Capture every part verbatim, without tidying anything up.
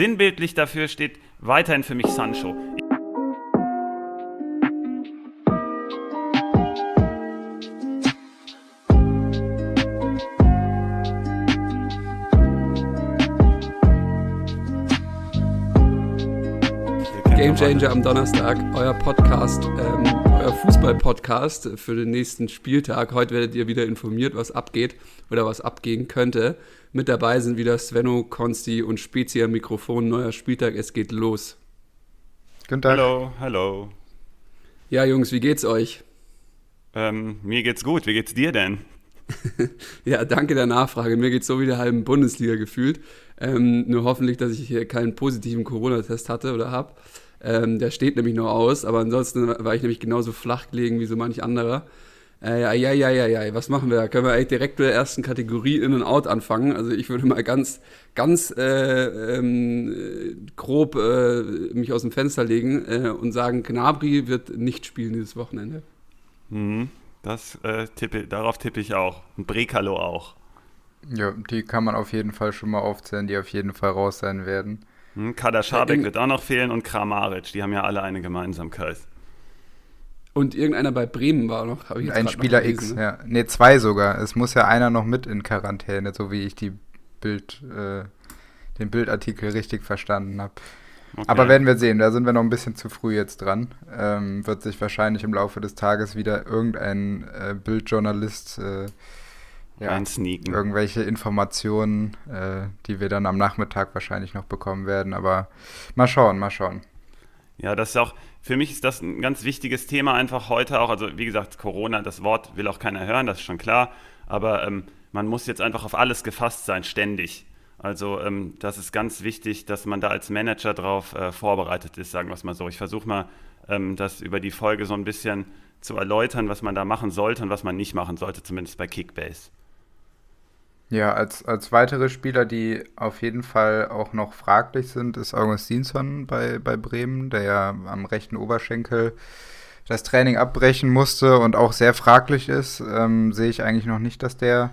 Sinnbildlich dafür steht weiterhin für mich Sancho. Gamechanger am Donnerstag, euer Podcast, ähm, euer Fußball-Podcast für den nächsten Spieltag. Heute werdet ihr wieder informiert, was abgeht oder was abgehen könnte. Mit dabei sind wieder Svenno, Konsti und Spezi am Mikrofon. Neuer Spieltag, es geht los. Guten Tag. Hallo, hallo. Ja, Jungs, wie geht's euch? Ähm, mir geht's gut, wie geht's dir denn? Ja, danke der Nachfrage. Mir geht's so wie der halben Bundesliga gefühlt. Ähm, nur hoffentlich, dass ich hier keinen positiven Corona-Test hatte oder habe. Ähm, der steht nämlich noch aus, aber ansonsten war ich nämlich genauso flach gelegen wie so manch anderer. Äh, ja, ja, ja, ja, ja, was machen wir da? Können wir eigentlich direkt mit der ersten Kategorie In and Out anfangen? Also ich würde mal ganz, ganz äh, ähm, grob äh, mich aus dem Fenster legen äh, und sagen, Gnabry wird nicht spielen dieses Wochenende. Mhm, das äh, tippe, darauf tippe ich auch. Brekalo auch. Ja, die kann man auf jeden Fall schon mal aufzählen, die auf jeden Fall raus sein werden. Kader Schabek wird auch noch fehlen und Kramaric, die haben ja alle eine Gemeinsamkeit. Und irgendeiner bei Bremen war noch, habe ich jetzt Ein Spieler gelesen, X, ne? Ja. Ne, zwei sogar. Es muss ja einer noch mit in Quarantäne, so wie ich die Bild, äh, den Bildartikel richtig verstanden habe. Okay. Aber werden wir sehen, da sind wir noch ein bisschen zu früh jetzt dran. Ähm, wird sich wahrscheinlich im Laufe des Tages wieder irgendein äh, Bildjournalist äh, ja, einsneaken. Irgendwelche Informationen, äh, die wir dann am Nachmittag wahrscheinlich noch bekommen werden. Aber mal schauen, mal schauen. Ja, das ist auch, für mich ist das ein ganz wichtiges Thema einfach heute auch. Also wie gesagt, Corona, das Wort will auch keiner hören, das ist schon klar. Aber ähm, man muss jetzt einfach auf alles gefasst sein, ständig. Also ähm, das ist ganz wichtig, dass man da als Manager drauf äh, vorbereitet ist, sagen wir es mal so. Ich versuche mal, ähm, das über die Folge so ein bisschen zu erläutern, was man da machen sollte und was man nicht machen sollte, zumindest bei Kickbase. Ja, als, als weitere Spieler, die auf jeden Fall auch noch fraglich sind, ist Augustinsson bei, bei Bremen, der ja am rechten Oberschenkel das Training abbrechen musste und auch sehr fraglich ist. Ähm, sehe ich eigentlich noch nicht, dass der,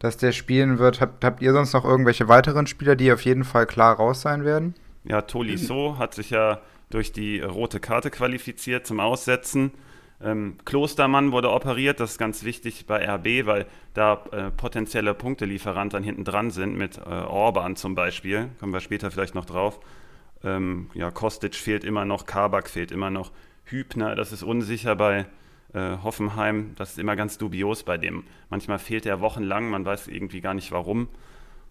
dass der spielen wird. Habt, habt ihr sonst noch irgendwelche weiteren Spieler, die auf jeden Fall klar raus sein werden? Ja, Tolisso hat sich ja durch die rote Karte qualifiziert zum Aussetzen. Ähm, Klostermann wurde operiert, das ist ganz wichtig bei R B, weil da äh, potenzielle Punktelieferanten dann hinten dran sind, mit äh, Orban zum Beispiel, kommen wir später vielleicht noch drauf. Ähm, ja, Kostic fehlt immer noch, Kabak fehlt immer noch, Hübner, das ist unsicher bei äh, Hoffenheim, das ist immer ganz dubios bei dem. Manchmal fehlt er wochenlang, man weiß irgendwie gar nicht warum.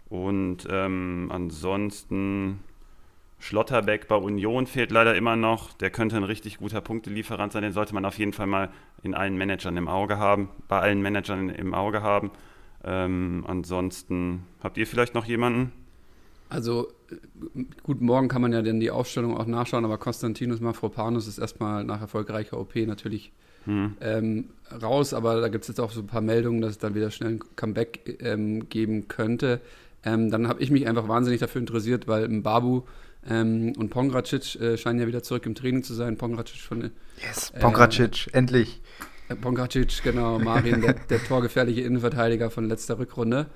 Und ähm, ansonsten... Schlotterbeck bei Union fehlt leider immer noch. Der könnte ein richtig guter Punktelieferant sein. Den sollte man auf jeden Fall mal in allen Managern im Auge haben. Bei allen Managern im Auge haben. Ähm, ansonsten habt ihr vielleicht noch jemanden? Also, gut, morgen kann man ja dann die Aufstellung auch nachschauen, aber Konstantinos Mafropanus ist erstmal nach erfolgreicher O P natürlich hm. ähm, raus, aber da gibt es jetzt auch so ein paar Meldungen, dass es dann wieder schnell ein Comeback ähm, geben könnte. Ähm, dann habe ich mich einfach wahnsinnig dafür interessiert, weil Mbabu Ähm, und Pongracic äh, scheinen ja wieder zurück im Training zu sein. Pongracic von... Yes, Pongracic, äh, endlich. Äh, Pongracic, genau, Marien, der, der torgefährliche Innenverteidiger von letzter Rückrunde.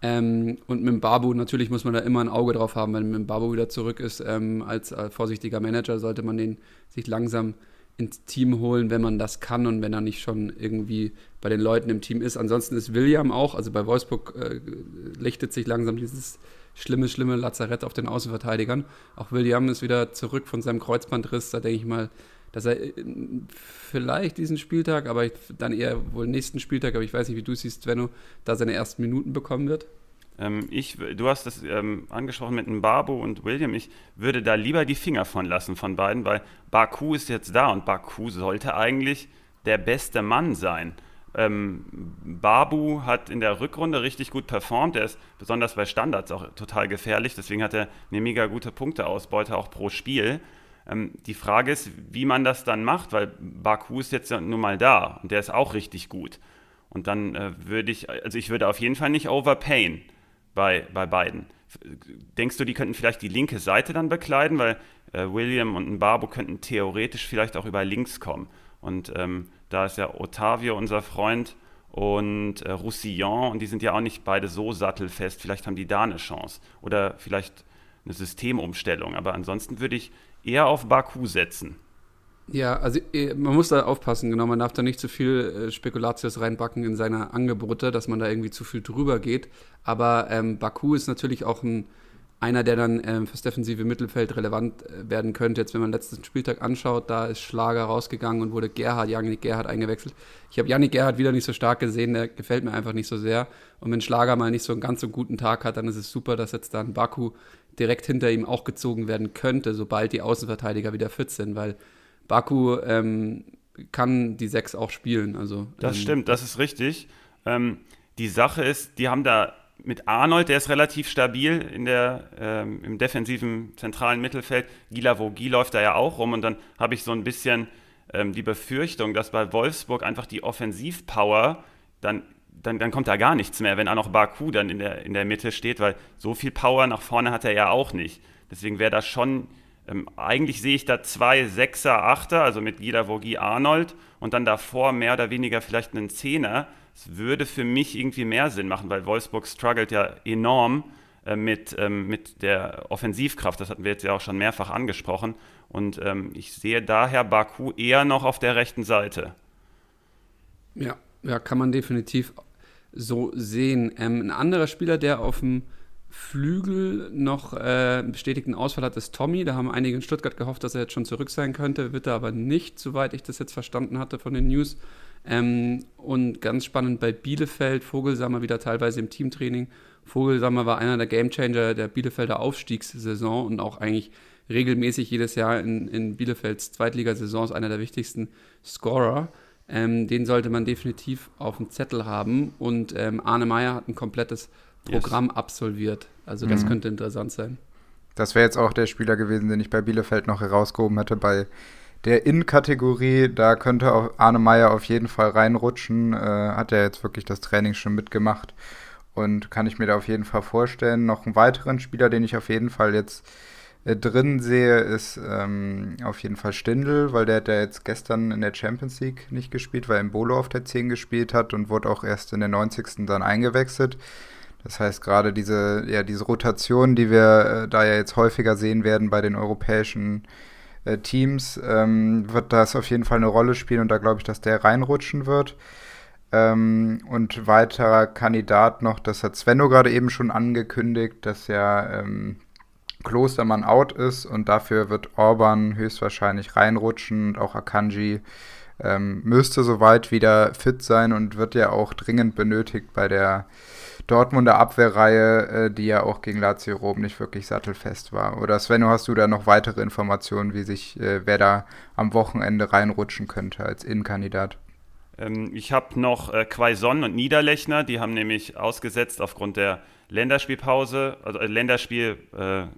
Ähm, und mit Mbabu, natürlich muss man da immer ein Auge drauf haben, wenn Mbabu wieder zurück ist. Ähm, als äh, vorsichtiger Manager sollte man den sich langsam ins Team holen, wenn man das kann und wenn er nicht schon irgendwie bei den Leuten im Team ist. Ansonsten ist William auch, also bei Wolfsburg äh, lichtet sich langsam dieses... Schlimme, schlimme Lazarett auf den Außenverteidigern. Auch William ist wieder zurück von seinem Kreuzbandriss. Da denke ich mal, dass er vielleicht diesen Spieltag, aber dann eher wohl nächsten Spieltag, aber ich weiß nicht, wie du siehst, Svenno, da seine ersten Minuten bekommen wird. Ähm, ich, du hast das ähm, angesprochen mit Mbabu und William. Ich würde da lieber die Finger von lassen von beiden, weil Baku ist jetzt da und Baku sollte eigentlich der beste Mann sein. Ähm, Babu hat in der Rückrunde richtig gut performt, er ist besonders bei Standards auch total gefährlich, deswegen hat er eine mega gute Punkteausbeute auch pro Spiel. Ähm, die Frage ist, wie man das dann macht, weil Baku ist jetzt nun mal da und der ist auch richtig gut. Und dann äh, würde ich, also ich würde auf jeden Fall nicht overpayen bei, bei beiden. Denkst du, die könnten vielleicht die linke Seite dann bekleiden, weil äh, William und Mbabu könnten theoretisch vielleicht auch über links kommen und ähm, da ist ja Otavio, unser Freund, und äh, Roussillon, und die sind ja auch nicht beide so sattelfest. Vielleicht haben die da eine Chance. Oder vielleicht eine Systemumstellung. Aber ansonsten würde ich eher auf Baku setzen. Ja, also man muss da aufpassen, genau. Man darf da nicht zu viel Spekulatius reinbacken in seine Angebote, dass man da irgendwie zu viel drüber geht. Aber ähm, Baku ist natürlich auch ein, einer, der dann ähm, fürs defensive Mittelfeld relevant werden könnte. Jetzt, wenn man den letzten Spieltag anschaut, da ist Schlager rausgegangen und wurde Gerhard, Jannik Gerhard eingewechselt. Ich habe Jannik Gerhard wieder nicht so stark gesehen, der gefällt mir einfach nicht so sehr. Und wenn Schlager mal nicht so einen ganz so guten Tag hat, dann ist es super, dass jetzt dann Baku direkt hinter ihm auch gezogen werden könnte, sobald die Außenverteidiger wieder fit sind, weil Baku ähm, kann die sechs auch spielen. Also, das ähm, stimmt, das ist richtig. Ähm, die Sache ist, die haben da mit Arnold, der ist relativ stabil in der, ähm, im defensiven zentralen Mittelfeld. Gilavogui läuft da ja auch rum. Und dann habe ich so ein bisschen ähm, die Befürchtung, dass bei Wolfsburg einfach die Offensivpower, dann, dann, dann kommt da gar nichts mehr, wenn auch noch Baku dann in der, in der Mitte steht, weil so viel Power nach vorne hat er ja auch nicht. Deswegen wäre das schon... Ähm, eigentlich sehe ich da zwei Sechser, Achter, also mit Gilavogui, Arnold und dann davor mehr oder weniger vielleicht einen Zehner. Es würde für mich irgendwie mehr Sinn machen, weil Wolfsburg struggelt ja enorm äh, mit, ähm, mit der Offensivkraft. Das hatten wir jetzt ja auch schon mehrfach angesprochen. Und ähm, ich sehe daher Baku eher noch auf der rechten Seite. Ja, ja, kann man definitiv so sehen. Ähm, ein anderer Spieler, der auf dem Flügel noch äh, bestätigten Ausfall hat, ist Tommy. Da haben einige in Stuttgart gehofft, dass er jetzt schon zurück sein könnte. Wird er aber nicht, soweit ich das jetzt verstanden hatte von den News. Ähm, und ganz spannend bei Bielefeld, Vogelsammer wieder teilweise im Teamtraining. Vogelsammer war einer der Gamechanger der Bielefelder Aufstiegssaison und auch eigentlich regelmäßig jedes Jahr in, in Bielefelds Zweitligasaisons einer der wichtigsten Scorer. Ähm, den sollte man definitiv auf dem Zettel haben. Und ähm, Arne Meyer hat ein komplettes Programm yes. absolviert. Also das mhm. könnte interessant sein. Das wäre jetzt auch der Spieler gewesen, den ich bei Bielefeld noch herausgehoben hätte. Bei der In-Kategorie, da könnte auch Arne Meyer auf jeden Fall reinrutschen. Äh, hat er jetzt wirklich das Training schon mitgemacht und kann ich mir da auf jeden Fall vorstellen. Noch einen weiteren Spieler, den ich auf jeden Fall jetzt äh, drin sehe, ist ähm, auf jeden Fall Stindl, weil der hat ja jetzt gestern in der Champions League nicht gespielt, weil Mbolo auf der zehn gespielt hat und wurde auch erst in der neunzigsten dann eingewechselt. Das heißt, gerade diese, ja, diese Rotation, die wir äh, da ja jetzt häufiger sehen werden bei den europäischen äh, Teams, ähm, wird das auf jeden Fall eine Rolle spielen und da glaube ich, dass der reinrutschen wird. Ähm, und weiterer Kandidat noch, das hat Svenno gerade eben schon angekündigt, dass ja ähm, Klostermann out ist und dafür wird Orban höchstwahrscheinlich reinrutschen und auch Akanji ähm, müsste soweit wieder fit sein und wird ja auch dringend benötigt bei der Dortmunder Abwehrreihe, die ja auch gegen Lazio Rom nicht wirklich sattelfest war. Oder Svenno, hast du da noch weitere Informationen, wie sich äh, wer da am Wochenende reinrutschen könnte als Innenkandidat? Ähm, ich habe noch äh, Quaison und Niederlechner, die haben nämlich ausgesetzt aufgrund der Länderspielpause, also äh, Länderspielabrufungen,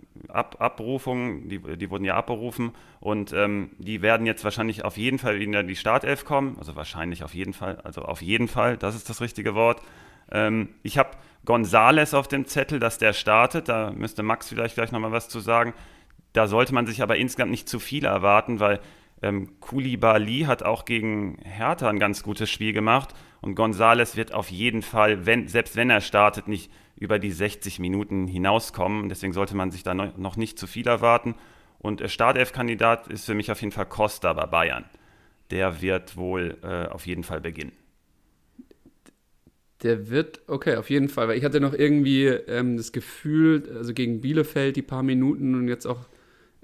Ab- die, die wurden ja abberufen und ähm, die werden jetzt wahrscheinlich auf jeden Fall wieder in die Startelf kommen, also wahrscheinlich auf jeden Fall, also auf jeden Fall, das ist das richtige Wort. Ich habe González auf dem Zettel, dass der startet. Da müsste Max vielleicht gleich nochmal was zu sagen. Da sollte man sich aber insgesamt nicht zu viel erwarten, weil ähm, Koulibaly hat auch gegen Hertha ein ganz gutes Spiel gemacht. Und González wird auf jeden Fall, wenn, selbst wenn er startet, nicht über die sechzig Minuten hinauskommen. Deswegen sollte man sich da noch nicht zu viel erwarten. Und äh, Startelf-Kandidat ist für mich auf jeden Fall Costa bei Bayern. Der wird wohl äh, auf jeden Fall beginnen. Der wird, okay, auf jeden Fall, weil ich hatte noch irgendwie ähm, das Gefühl, also gegen Bielefeld die paar Minuten und jetzt auch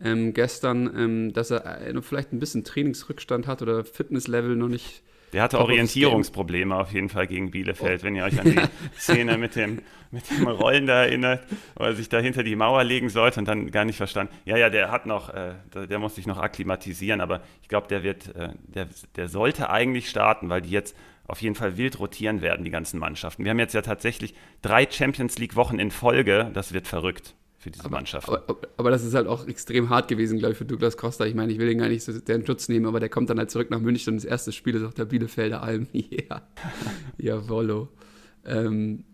ähm, gestern, ähm, dass er äh, vielleicht ein bisschen Trainingsrückstand hat oder Fitnesslevel noch nicht. Der hatte Orientierungsprobleme auf jeden Fall gegen Bielefeld, oh. wenn ihr euch an die Szene mit dem, mit dem Rollen da erinnert, wo er sich da hinter die Mauer legen sollte und dann gar nicht verstanden. Ja, ja, der hat noch, äh, der, der muss sich noch akklimatisieren, aber ich glaube, der wird, äh, der, der sollte eigentlich starten, weil die jetzt auf jeden Fall wild rotieren werden, die ganzen Mannschaften. Wir haben jetzt ja tatsächlich drei Champions-League-Wochen in Folge. Das wird verrückt für diese aber, Mannschaften. Aber, aber das ist halt auch extrem hart gewesen, glaube ich, für Douglas Costa. Ich meine, ich will den gar nicht so den Schutz nehmen, aber der kommt dann halt zurück nach München und das erste Spiel ist auf der Bielefelder Alm. Ja, jawollo. Ähm,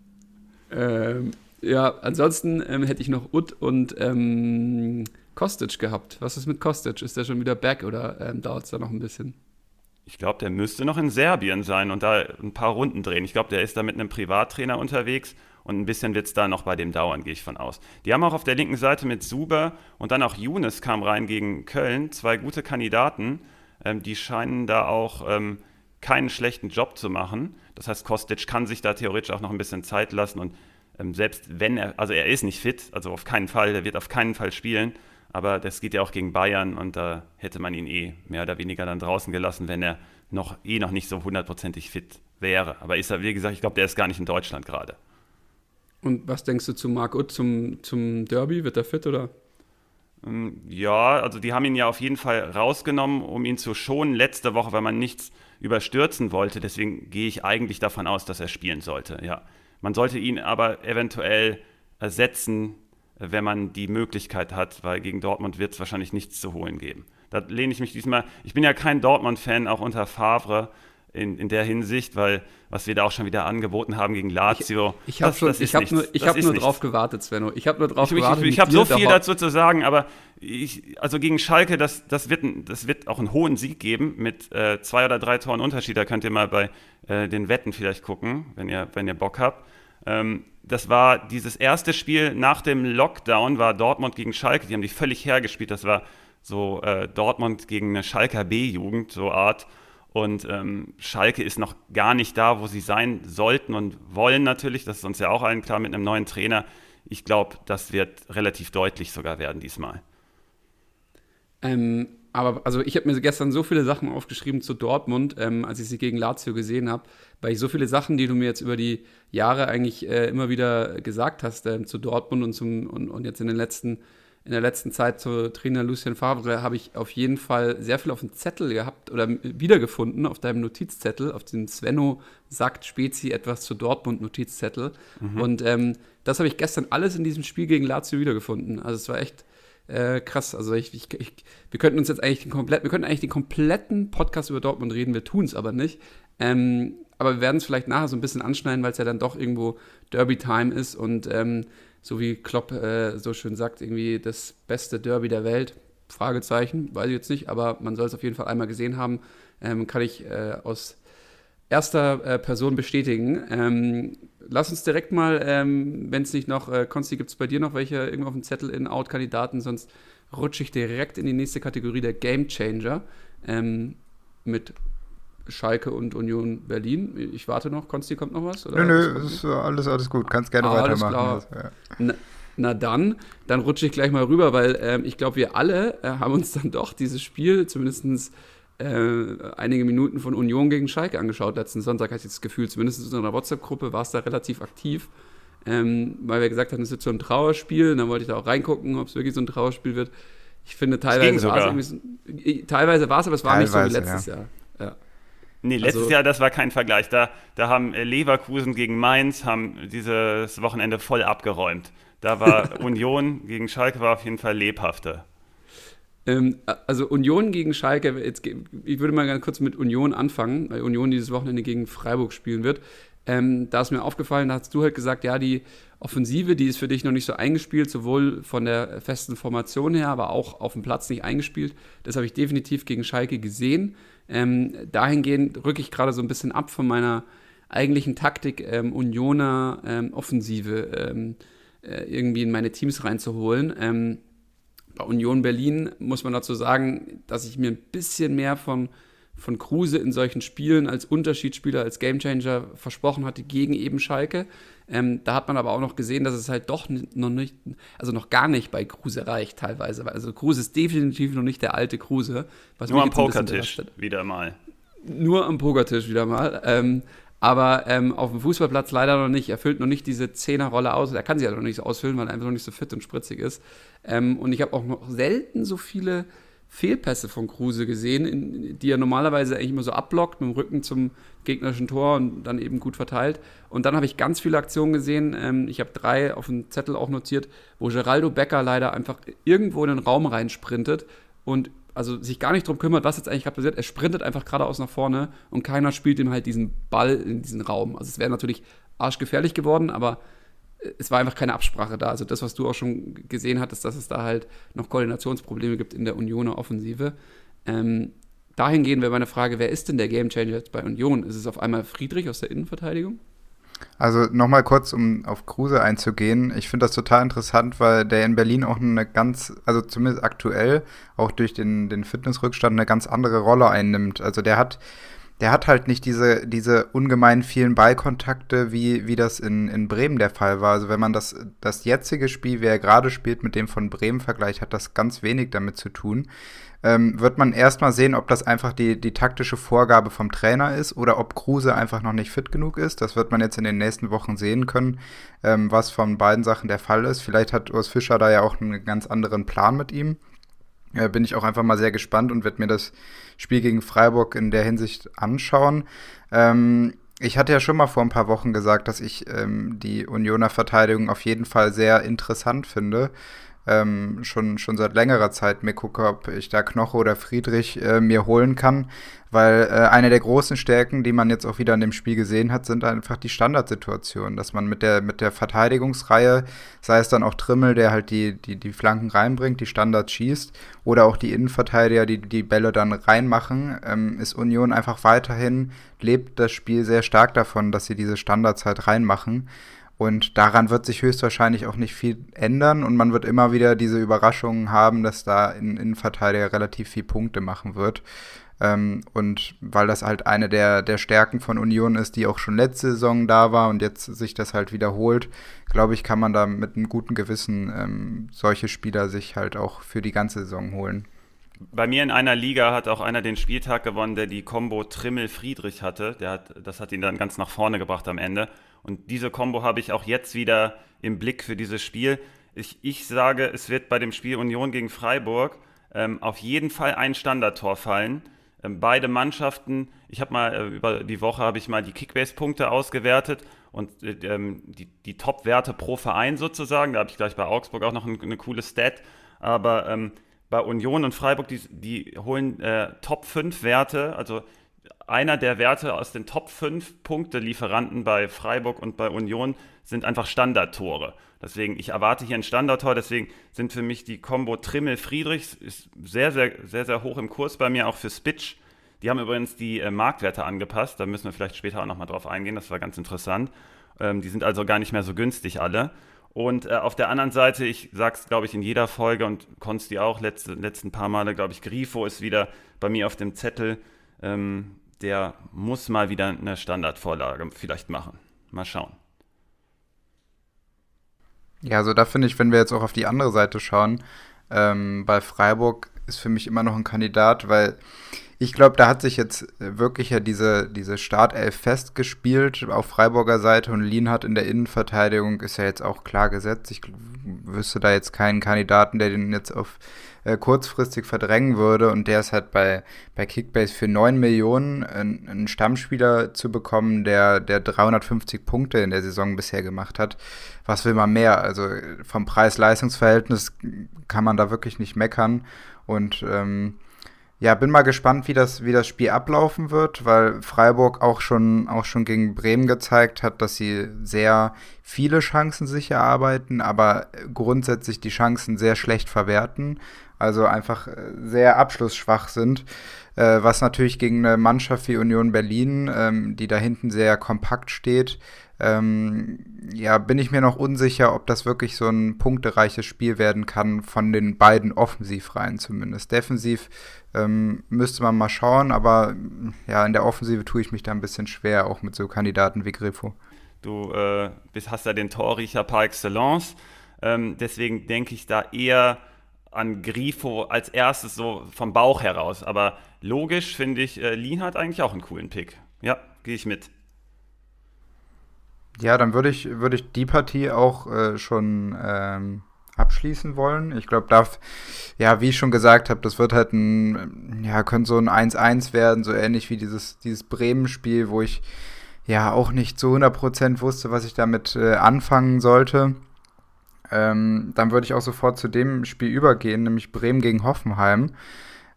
ähm, ja, ansonsten ähm, hätte ich noch Ut und ähm, Kostic gehabt. Was ist mit Kostic? Ist der schon wieder back oder ähm, dauert es da noch ein bisschen? Ich glaube, der müsste noch in Serbien sein und da ein paar Runden drehen. Ich glaube, der ist da mit einem Privattrainer unterwegs Und ein bisschen wird es da noch bei dem dauern, gehe ich von aus. Die haben auch auf der linken Seite mit Suber und dann auch Younes kam rein gegen Köln. Zwei gute Kandidaten, ähm, die scheinen da auch ähm, keinen schlechten Job zu machen. Das heißt, Kostic kann sich da theoretisch auch noch ein bisschen Zeit lassen. Und ähm, selbst wenn er, also er ist nicht fit, also auf keinen Fall, der wird auf keinen Fall spielen. Aber das geht ja auch gegen Bayern und da hätte man ihn eh mehr oder weniger dann draußen gelassen, wenn er noch eh noch nicht so hundertprozentig fit wäre. Aber ist er, wie gesagt, ich glaube, der ist gar nicht in Deutschland gerade. Und was denkst du zu Marc Uth zum, zum Derby? Wird er fit, oder? Ja, also die haben ihn ja auf jeden Fall rausgenommen, um ihn zu schonen letzte Woche, weil man nichts überstürzen wollte. Deswegen gehe ich eigentlich davon aus, dass er spielen sollte, ja. Man sollte ihn aber eventuell ersetzen, wenn man die Möglichkeit hat, weil gegen Dortmund wird es wahrscheinlich nichts zu holen geben. Da lehne ich mich diesmal, ich bin ja kein Dortmund-Fan, auch unter Favre, in, in der Hinsicht, weil was wir da auch schon wieder angeboten haben gegen Lazio, ich, ich habe hab nur, ich hab nur drauf gewartet, Svenno. Ich habe nur drauf ich, gewartet. Ich, ich, ich habe so viel dazu zu sagen, aber ich, also gegen Schalke, das, das, wird, das wird auch einen hohen Sieg geben mit äh, zwei oder drei Toren Unterschied. Da könnt ihr mal bei äh, den Wetten vielleicht gucken, wenn ihr, wenn ihr Bock habt. Ähm, das war dieses erste Spiel nach dem Lockdown, war Dortmund gegen Schalke. Die haben die völlig hergespielt. Das war so äh, Dortmund gegen eine Schalker B-Jugend, so Art. Und ähm, Schalke ist noch gar nicht da, wo sie sein sollten und wollen natürlich. Das ist uns ja auch allen klar mit einem neuen Trainer. Ich glaube, das wird relativ deutlich sogar werden diesmal. Ähm, aber also ich habe mir gestern so viele Sachen aufgeschrieben zu Dortmund, ähm, als ich sie gegen Lazio gesehen habe, weil ich so viele Sachen, die du mir jetzt über die Jahre eigentlich äh, immer wieder gesagt hast, äh, zu Dortmund und, zum, und, und jetzt in den letzten In der letzten Zeit zu Trainer Lucien Favre habe ich auf jeden Fall sehr viel auf dem Zettel gehabt oder wiedergefunden auf deinem Notizzettel, auf dem Svenno sagt Spezi etwas zu Dortmund Notizzettel. Mhm. Und ähm, das habe ich gestern alles in diesem Spiel gegen Lazio wiedergefunden. Also es war echt äh, krass. Also ich, ich, ich, wir könnten uns jetzt eigentlich den kompletten, wir könnten eigentlich den kompletten Podcast über Dortmund reden, wir tun es aber nicht. Ähm, aber wir werden es vielleicht nachher so ein bisschen anschneiden, weil es ja dann doch irgendwo Derby-Time ist und ähm, so wie Klopp äh, so schön sagt, irgendwie das beste Derby der Welt, Fragezeichen, weiß ich jetzt nicht, aber man soll es auf jeden Fall einmal gesehen haben, ähm, kann ich äh, aus erster äh, Person bestätigen. Ähm, lass uns direkt mal, ähm, wenn es nicht noch, äh, Konsti, gibt es bei dir noch welche irgendwo auf dem Zettel In-Out-Kandidaten, sonst rutsche ich direkt in die nächste Kategorie der Gamechanger ähm, mit Schalke und Union Berlin. Ich warte noch. Konsti, kommt noch was? Oder nö, nö, ist alles, alles gut. Kannst gerne ah, weitermachen. Alles klar. Also, ja. na, na dann, dann rutsche ich gleich mal rüber, weil ähm, ich glaube, wir alle äh, haben uns dann doch dieses Spiel, zumindest äh, einige Minuten von Union gegen Schalke angeschaut. Letzten Sonntag hatte ich das Gefühl, zumindest in unserer WhatsApp-Gruppe war es da relativ aktiv, ähm, weil wir gesagt haben, es wird so ein Trauerspiel. Und dann wollte ich da auch reingucken, ob es wirklich so ein Trauerspiel wird. Ich finde, teilweise war es, teilweise war es, aber es war teilweise, nicht so wie letztes ja. Jahr. Ja. Nee, letztes also, Jahr, das war kein Vergleich. Da, da haben Leverkusen gegen Mainz haben dieses Wochenende voll abgeräumt. Da war Union gegen Schalke war auf jeden Fall lebhafter. Ähm, also Union gegen Schalke, jetzt, ich würde mal ganz kurz mit Union anfangen, weil Union dieses Wochenende gegen Freiburg spielen wird. Ähm, da ist mir aufgefallen, da hast du halt gesagt, ja, die Offensive, die ist für dich noch nicht so eingespielt, sowohl von der festen Formation her, aber auch auf dem Platz nicht eingespielt. Das habe ich definitiv gegen Schalke gesehen. Ähm, dahingehend rücke ich gerade so ein bisschen ab von meiner eigentlichen Taktik, ähm, Unioner ähm, Offensive ähm, äh, irgendwie in meine Teams reinzuholen. Ähm, bei Union Berlin muss man dazu sagen, dass ich mir ein bisschen mehr von, von Kruse in solchen Spielen als Unterschiedsspieler, als Gamechanger versprochen hatte gegen eben Schalke. Ähm, da hat man aber auch noch gesehen, dass es halt doch noch nicht, also noch gar nicht bei Kruse reicht teilweise. Also Kruse ist definitiv noch nicht der alte Kruse. Was Nur am Pokertisch wieder mal. Nur am Pokertisch wieder mal. Ähm, aber ähm, auf dem Fußballplatz leider noch nicht. Er füllt noch nicht diese Zehnerrolle aus. Er kann sie ja noch nicht so ausfüllen, weil er einfach noch nicht so fit und spritzig ist. Ähm, und ich habe auch noch selten so viele Fehlpässe von Kruse gesehen, in, die er normalerweise eigentlich immer so abblockt, mit dem Rücken zum gegnerischen Tor und dann eben gut verteilt. Und dann habe ich ganz viele Aktionen gesehen, ähm, ich habe drei auf dem Zettel auch notiert, wo Geraldo Becker leider einfach irgendwo in den Raum reinsprintet und also sich gar nicht drum kümmert, was jetzt eigentlich gerade passiert. Er sprintet einfach geradeaus nach vorne und keiner spielt ihm halt diesen Ball in diesen Raum. Also es wäre natürlich arschgefährlich geworden, aber es war einfach keine Absprache da. Also das, was du auch schon gesehen hattest, dass es da halt noch Koordinationsprobleme gibt in der Unioner Offensive. Ähm, dahin gehen wir bei einer Frage, wer ist denn der Gamechanger jetzt bei Union? Ist es auf einmal Friedrich aus der Innenverteidigung? Also nochmal kurz, um auf Kruse einzugehen. Ich finde das total interessant, weil der in Berlin auch eine ganz, also zumindest aktuell, auch durch den, den Fitnessrückstand eine ganz andere Rolle einnimmt. Also der hat der hat halt nicht diese, diese ungemein vielen Ballkontakte, wie, wie das in, in Bremen der Fall war. Also wenn man das, das jetzige Spiel, wie er gerade spielt, mit dem von Bremen vergleicht, hat das ganz wenig damit zu tun. Ähm, wird man erstmal sehen, ob das einfach die, die taktische Vorgabe vom Trainer ist oder ob Kruse einfach noch nicht fit genug ist. Das wird man jetzt in den nächsten Wochen sehen können, ähm, was von beiden Sachen der Fall ist. Vielleicht hat Urs Fischer da ja auch einen ganz anderen Plan mit ihm. Bin ich auch einfach mal sehr gespannt und werde mir das Spiel gegen Freiburg in der Hinsicht anschauen. Ähm, ich hatte ja schon mal vor ein paar Wochen gesagt, dass ich ähm, die Unioner Verteidigung auf jeden Fall sehr interessant finde. Ähm, schon, schon seit längerer Zeit mir gucke, ob ich da Knoche oder Friedrich äh, mir holen kann, weil äh, eine der großen Stärken, die man jetzt auch wieder in dem Spiel gesehen hat, sind einfach die Standardsituationen, dass man mit der, mit der Verteidigungsreihe, sei es dann auch Trimmel, der halt die, die, die Flanken reinbringt, die Standards schießt, oder auch die Innenverteidiger, die die Bälle dann reinmachen, ähm, ist Union einfach weiterhin, lebt das Spiel sehr stark davon, dass sie diese Standards halt reinmachen. Und daran wird sich höchstwahrscheinlich auch nicht viel ändern und man wird immer wieder diese Überraschungen haben, dass da ein Innenverteidiger relativ viel Punkte machen wird. Ähm, und weil das halt eine der, der Stärken von Union ist, die auch schon letzte Saison da war und jetzt sich das halt wiederholt, glaube ich, kann man da mit einem guten Gewissen ähm, solche Spieler sich halt auch für die ganze Saison holen. Bei mir in einer Liga hat auch einer den Spieltag gewonnen, der die Kombo Trimmel-Friedrich hatte. Der hat, das hat ihn dann ganz nach vorne gebracht am Ende. Und diese Kombo habe ich auch jetzt wieder im Blick für dieses Spiel. Ich, ich sage, es wird bei dem Spiel Union gegen Freiburg ähm, auf jeden Fall ein Standardtor fallen. Ähm, beide Mannschaften, ich habe mal äh, über die Woche habe ich mal die Kickbase-Punkte ausgewertet und äh, die, die Top-Werte pro Verein sozusagen. Da habe ich gleich bei Augsburg auch noch ein, eine coole Stat. Aber ähm, bei Union und Freiburg, die, die holen äh, Top fünf Werte, also einer der Werte aus den Top fünf Punkte Lieferanten bei Freiburg und bei Union sind einfach Standardtore. Deswegen, ich erwarte hier ein Standardtor, deswegen sind für mich die Kombo Trimmel-Friedrichs ist sehr, sehr, sehr, sehr hoch im Kurs bei mir, auch für Spitch. Die haben übrigens die äh, Marktwerte angepasst, da müssen wir vielleicht später auch nochmal drauf eingehen, das war ganz interessant. Ähm, die sind also gar nicht mehr so günstig alle. Und äh, auf der anderen Seite, ich sag's, glaube ich, in jeder Folge und Konsti auch, letzte, letzten paar Male, glaube ich, Grifo ist wieder bei mir auf dem Zettel. Ähm, der muss mal wieder eine Standardvorlage vielleicht machen. Mal schauen. Ja, also da finde ich, wenn wir jetzt auch auf die andere Seite schauen, ähm, bei Freiburg ist für mich immer noch ein Kandidat, weil ich glaube, da hat sich jetzt wirklich ja diese, diese Startelf festgespielt auf Freiburger Seite und Lienhart in der Innenverteidigung ist ja jetzt auch klar gesetzt. Ich wüsste da jetzt keinen Kandidaten, der den jetzt auf äh, kurzfristig verdrängen würde und der ist halt bei, bei Kickbase für neun Millionen einen, einen Stammspieler zu bekommen, der, der dreihundertfünfzig Punkte in der Saison bisher gemacht hat. Was will man mehr? Also vom Preis-Leistungs-Verhältnis kann man da wirklich nicht meckern und ähm, ja, bin mal gespannt, wie das, wie das Spiel ablaufen wird, weil Freiburg auch schon, auch schon gegen Bremen gezeigt hat, dass sie sehr viele Chancen sich erarbeiten, aber grundsätzlich die Chancen sehr schlecht verwerten, also einfach sehr abschlussschwach sind, äh, was natürlich gegen eine Mannschaft wie Union Berlin, ähm, die da hinten sehr kompakt steht, ähm, ja, bin ich mir noch unsicher, ob das wirklich so ein punktereiches Spiel werden kann, von den beiden Offensivreihen zumindest. Defensiv Ähm, müsste man mal schauen, aber ja, in der Offensive tue ich mich da ein bisschen schwer, auch mit so Kandidaten wie Grifo. Du äh, bist, hast da den Torriecher par excellence, ähm, deswegen denke ich da eher an Grifo als erstes so vom Bauch heraus, aber logisch finde ich äh, Lienhart eigentlich auch einen coolen Pick. Ja, gehe ich mit. Ja, dann würde ich, würde ich die Partie auch äh, schon... Ähm abschließen wollen. Ich glaube, darf, ja, wie ich schon gesagt habe, das wird halt ein, ja, könnte so ein eins eins werden, so ähnlich wie dieses, dieses Bremen-Spiel, wo ich ja auch nicht zu hundert Prozent wusste, was ich damit äh, anfangen sollte. Ähm, dann würde ich auch sofort zu dem Spiel übergehen, nämlich Bremen gegen Hoffenheim.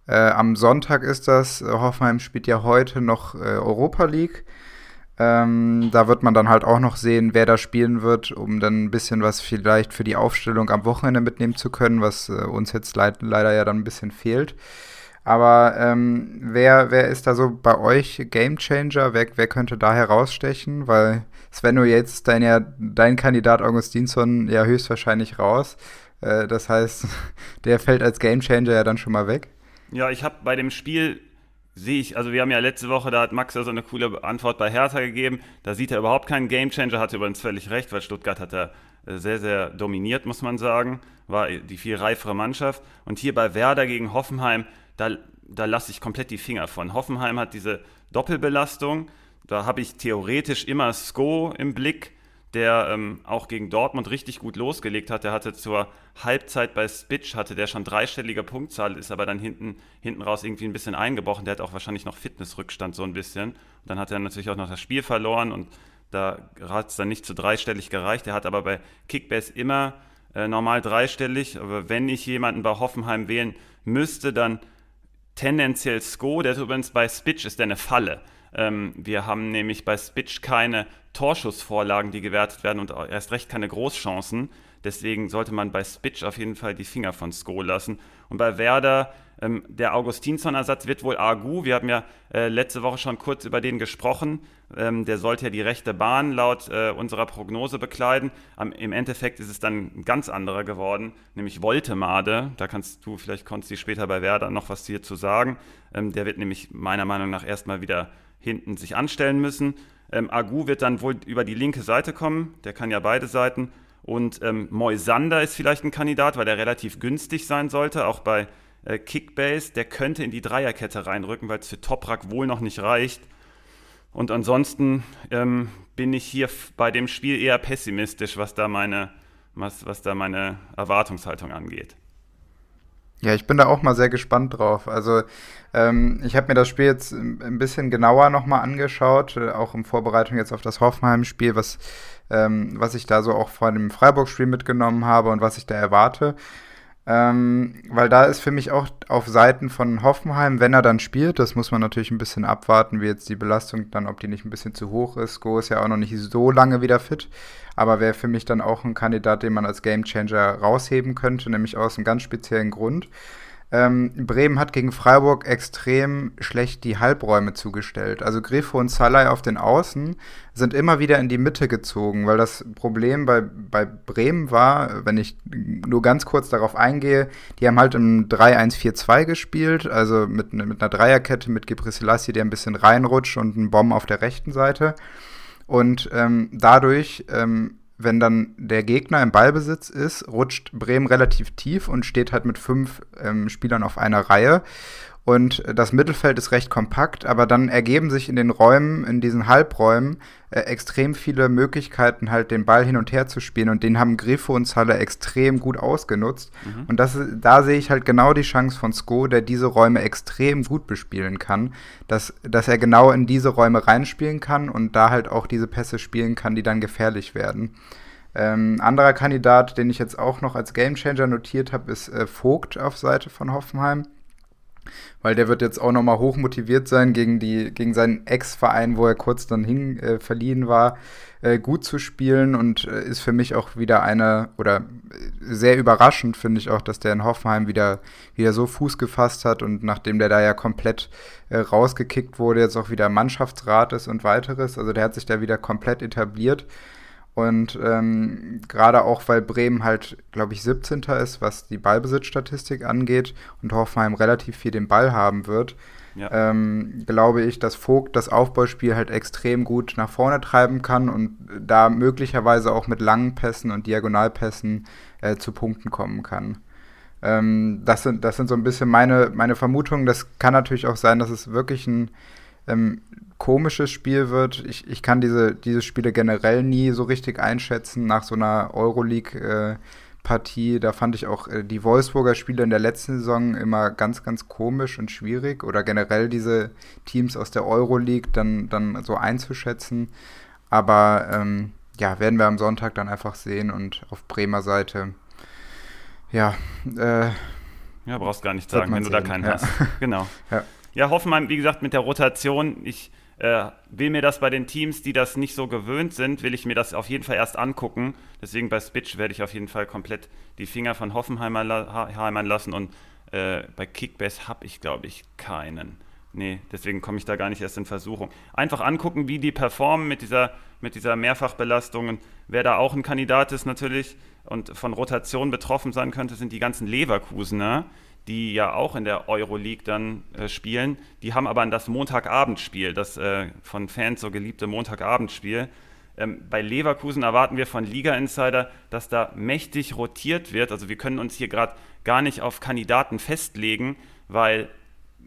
Äh, am Sonntag ist das, Hoffenheim spielt ja heute noch äh, Europa League. Ähm, da wird man dann halt auch noch sehen, wer da spielen wird, um dann ein bisschen was vielleicht für die Aufstellung am Wochenende mitnehmen zu können, was äh, uns jetzt leid, leider ja dann ein bisschen fehlt. Aber ähm, wer, wer ist da so bei euch Gamechanger? Wer, wer könnte da herausstechen? Weil Svenno, jetzt ist dein, ja, dein Kandidat Augustinsson ja höchstwahrscheinlich raus. Äh, das heißt, der fällt als Gamechanger ja dann schon mal weg. Ja, ich habe bei dem Spiel... Sehe ich, also wir haben ja letzte Woche, da hat Max ja so eine coole Antwort bei Hertha gegeben, da sieht er überhaupt keinen Gamechanger, hat übrigens völlig recht, weil Stuttgart hat er sehr, sehr dominiert, muss man sagen, war die viel reifere Mannschaft. Und hier bei Werder gegen Hoffenheim, da, da lasse ich komplett die Finger von. Hoffenheim hat diese Doppelbelastung, da habe ich theoretisch immer Sko im Blick, der ähm, auch gegen Dortmund richtig gut losgelegt hat. Der hatte zur Halbzeit bei Spitsch, hatte der schon dreistellige Punktzahl, ist aber dann hinten, hinten raus irgendwie ein bisschen eingebrochen. Der hat auch wahrscheinlich noch Fitnessrückstand so ein bisschen. Und dann hat er natürlich auch noch das Spiel verloren und da hat es dann nicht zu dreistellig gereicht. Der hat aber bei Kickbase immer äh, normal dreistellig. Aber wenn ich jemanden bei Hoffenheim wählen müsste, dann tendenziell Sko. Der ist übrigens bei Spitsch, ist der eine Falle. Ähm, wir haben nämlich bei Spitsch keine Torschussvorlagen, die gewertet werden und erst recht keine Großchancen. Deswegen sollte man bei Spitsch auf jeden Fall die Finger von Sko lassen. Und bei Werder, ähm, der Augustinsson-Ersatz wird wohl Agu. Wir haben ja äh, letzte Woche schon kurz über den gesprochen. Ähm, der sollte ja die rechte Bahn laut äh, unserer Prognose bekleiden. Am, Im Endeffekt ist es dann ein ganz anderer geworden, nämlich Woltemade. Da kannst du, vielleicht Konsti, später bei Werder noch was hier zu sagen. Ähm, der wird nämlich meiner Meinung nach erstmal wieder hinten sich anstellen müssen. Ähm, Agu wird dann wohl über die linke Seite kommen, der kann ja beide Seiten. Und ähm, Moisander ist vielleicht ein Kandidat, weil der relativ günstig sein sollte, auch bei äh, Kickbase. Der könnte in die Dreierkette reinrücken, weil es für Toprak wohl noch nicht reicht. Und ansonsten ähm, bin ich hier f- bei dem Spiel eher pessimistisch, was da meine, was, was da meine Erwartungshaltung angeht. Ja, ich bin da auch mal sehr gespannt drauf. Also ähm, ich habe mir das Spiel jetzt ein bisschen genauer nochmal angeschaut, auch in Vorbereitung jetzt auf das Hoffenheim-Spiel, was, ähm, was ich da so auch vor dem Freiburg-Spiel mitgenommen habe und was ich da erwarte. Ähm, weil da ist für mich auch auf Seiten von Hoffenheim, wenn er dann spielt, das muss man natürlich ein bisschen abwarten, wie jetzt die Belastung dann, ob die nicht ein bisschen zu hoch ist. Go ist ja auch noch nicht so lange wieder fit, aber wäre für mich dann auch ein Kandidat, den man als Gamechanger rausheben könnte, nämlich aus einem ganz speziellen Grund. Ähm, Bremen hat gegen Freiburg extrem schlecht die Halbräume zugestellt. Also Grifo und Szalai auf den Außen sind immer wieder in die Mitte gezogen, weil das Problem bei, bei Bremen war, wenn ich nur ganz kurz darauf eingehe, die haben halt im drei eins vier zwei gespielt, also mit, mit einer Dreierkette, mit Gebrselassie, der ein bisschen reinrutscht und einen Bomben auf der rechten Seite. Und ähm, dadurch... Ähm, wenn dann der Gegner im Ballbesitz ist, rutscht Bremen relativ tief und steht halt mit fünf ähm, Spielern auf einer Reihe. Und das Mittelfeld ist recht kompakt, aber dann ergeben sich in den Räumen, in diesen Halbräumen, äh, extrem viele Möglichkeiten, halt den Ball hin und her zu spielen. Und den haben Grifo und Halle extrem gut ausgenutzt. Mhm. Und das, da sehe ich halt genau die Chance von Sko, der diese Räume extrem gut bespielen kann, dass, dass er genau in diese Räume reinspielen kann und da halt auch diese Pässe spielen kann, die dann gefährlich werden. Ähm, anderer Kandidat, den ich jetzt auch noch als Gamechanger notiert habe, ist äh, Vogt auf Seite von Hoffenheim. Weil der wird jetzt auch nochmal hoch motiviert sein, gegen, die, gegen seinen Ex-Verein, wo er kurz dann hin äh, verliehen war, äh, gut zu spielen und äh, ist für mich auch wieder eine, oder sehr überraschend finde ich auch, dass der in Hoffenheim wieder, wieder so Fuß gefasst hat und nachdem der da ja komplett äh, rausgekickt wurde, jetzt auch wieder Mannschaftsrat ist und weiteres, also der hat sich da wieder komplett etabliert. Und ähm, gerade auch, weil Bremen halt, glaube ich, siebzehnter ist, was die Ballbesitzstatistik angeht und Hoffenheim relativ viel den Ball haben wird, ja. ähm, glaube ich, dass Vogt das Aufbauspiel halt extrem gut nach vorne treiben kann und da möglicherweise auch mit langen Pässen und Diagonalpässen äh, zu Punkten kommen kann. Ähm, das sind, das sind so ein bisschen meine, meine Vermutungen. Das kann natürlich auch sein, dass es wirklich ein... Ähm, komisches Spiel wird. Ich, ich kann diese, diese Spiele generell nie so richtig einschätzen nach so einer Euroleague-Partie. Äh, da fand ich auch äh, die Wolfsburger Spiele in der letzten Saison immer ganz, ganz komisch und schwierig oder generell diese Teams aus der Euroleague dann, dann so einzuschätzen. Aber ähm, ja, werden wir am Sonntag dann einfach sehen und auf Bremer Seite ja. Äh, ja, brauchst gar nichts sagen, wenn sehen. Du da keinen ja. hast. Genau. ja. Ja, Hoffenheim, wie gesagt, mit der Rotation, ich äh, will mir das bei den Teams, die das nicht so gewöhnt sind, will ich mir das auf jeden Fall erst angucken. Deswegen bei Spitsch werde ich auf jeden Fall komplett die Finger von Hoffenheimern la- lassen und Äh, bei Kickbase habe ich, glaube ich, keinen. Nee, deswegen komme ich da gar nicht erst in Versuchung. Einfach angucken, wie die performen mit dieser, mit dieser Mehrfachbelastung. Wer da auch ein Kandidat ist natürlich und von Rotation betroffen sein könnte, sind die ganzen Leverkusener, die ja auch in der Euroleague dann äh, spielen. Die haben aber an das Montagabendspiel, das äh, von Fans so geliebte Montagabendspiel. Ähm, bei Leverkusen erwarten wir von Liga Insider, dass da mächtig rotiert wird. Also wir können uns hier gerade gar nicht auf Kandidaten festlegen, weil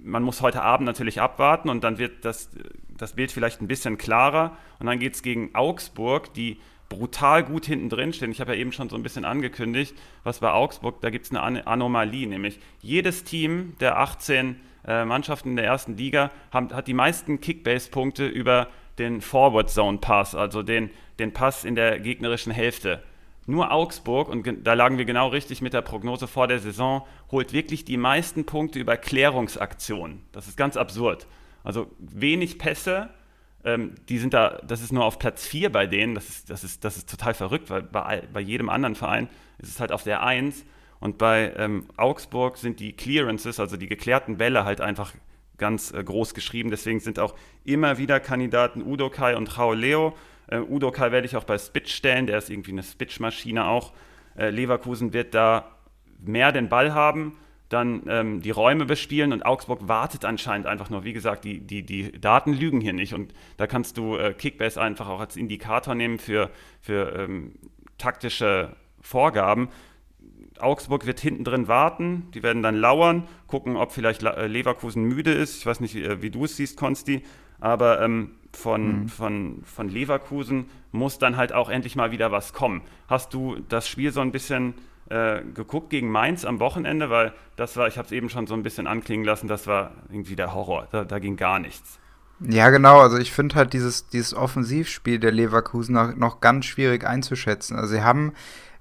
man muss heute Abend natürlich abwarten und dann wird das, das Bild vielleicht ein bisschen klarer. Und dann geht es gegen Augsburg, die brutal gut hinten drin stehen. Ich habe ja eben schon so ein bisschen angekündigt, was bei Augsburg, da gibt es eine Anomalie, nämlich jedes Team der achtzehn äh, Mannschaften in der ersten Liga haben, hat die meisten Kickbase-Punkte über den Forward-Zone-Pass, also den, den Pass in der gegnerischen Hälfte. Nur Augsburg, und da lagen wir genau richtig mit der Prognose vor der Saison, holt wirklich die meisten Punkte über Klärungsaktionen. Das ist ganz absurd. Also wenig Pässe, ähm, die sind da, das ist nur auf Platz vier bei denen, das ist, das ist, das ist total verrückt, weil bei, bei jedem anderen Verein ist es halt auf der eins. Und bei ähm, Augsburg sind die Clearances, also die geklärten Bälle, halt einfach ganz äh, groß geschrieben. Deswegen sind auch immer wieder Kandidaten Udokai und Raul Leo. Uh, Udo Kai werde ich auch bei Spitch stellen, der ist irgendwie eine Spitch-Maschine auch. Uh, Leverkusen wird da mehr den Ball haben, dann ähm, die Räume bespielen und Augsburg wartet anscheinend einfach nur. Wie gesagt, die, die, die Daten lügen hier nicht und da kannst du äh, Kickbase einfach auch als Indikator nehmen für, für ähm, taktische Vorgaben. Augsburg wird hinten drin warten, die werden dann lauern, gucken, ob vielleicht Leverkusen müde ist. Ich weiß nicht, wie, wie du es siehst, Konsti, aber ähm, Von, mhm. von, von Leverkusen muss dann halt auch endlich mal wieder was kommen. Hast du das Spiel so ein bisschen äh, geguckt gegen Mainz am Wochenende? Weil das war, ich habe es eben schon so ein bisschen anklingen lassen, das war irgendwie der Horror, da, da ging gar nichts. Ja, genau, also ich finde halt dieses, dieses Offensivspiel der Leverkusener noch ganz schwierig einzuschätzen. Also sie haben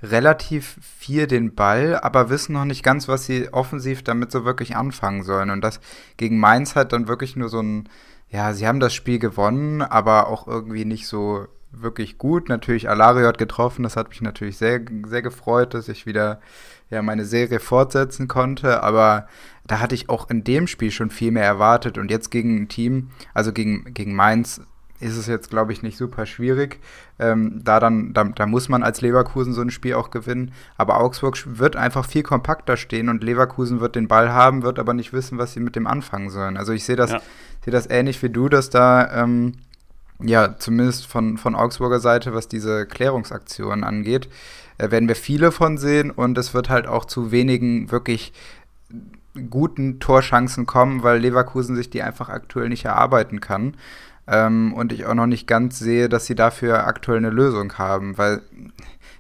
relativ viel den Ball, aber wissen noch nicht ganz, was sie offensiv damit so wirklich anfangen sollen. Und das gegen Mainz hat dann wirklich nur so ein, ja, sie haben das Spiel gewonnen, aber auch irgendwie nicht so wirklich gut. Natürlich, Alario hat getroffen, das hat mich natürlich sehr, sehr gefreut, dass ich wieder ja, meine Serie fortsetzen konnte, aber da hatte ich auch in dem Spiel schon viel mehr erwartet und jetzt gegen ein Team, also gegen, gegen Mainz, ist es jetzt, glaube ich, nicht super schwierig. Ähm, da, dann, da, da muss man als Leverkusen so ein Spiel auch gewinnen. Aber Augsburg wird einfach viel kompakter stehen und Leverkusen wird den Ball haben, wird aber nicht wissen, was sie mit dem anfangen sollen. Also ich sehe das, ja. sehe das ähnlich wie du, dass da ähm, ja zumindest von, von Augsburger Seite, was diese Klärungsaktionen angeht, äh, werden wir viele von sehen und es wird halt auch zu wenigen wirklich guten Torchancen kommen, weil Leverkusen sich die einfach aktuell nicht erarbeiten kann. Ähm, und ich auch noch nicht ganz sehe, dass sie dafür aktuell eine Lösung haben, weil,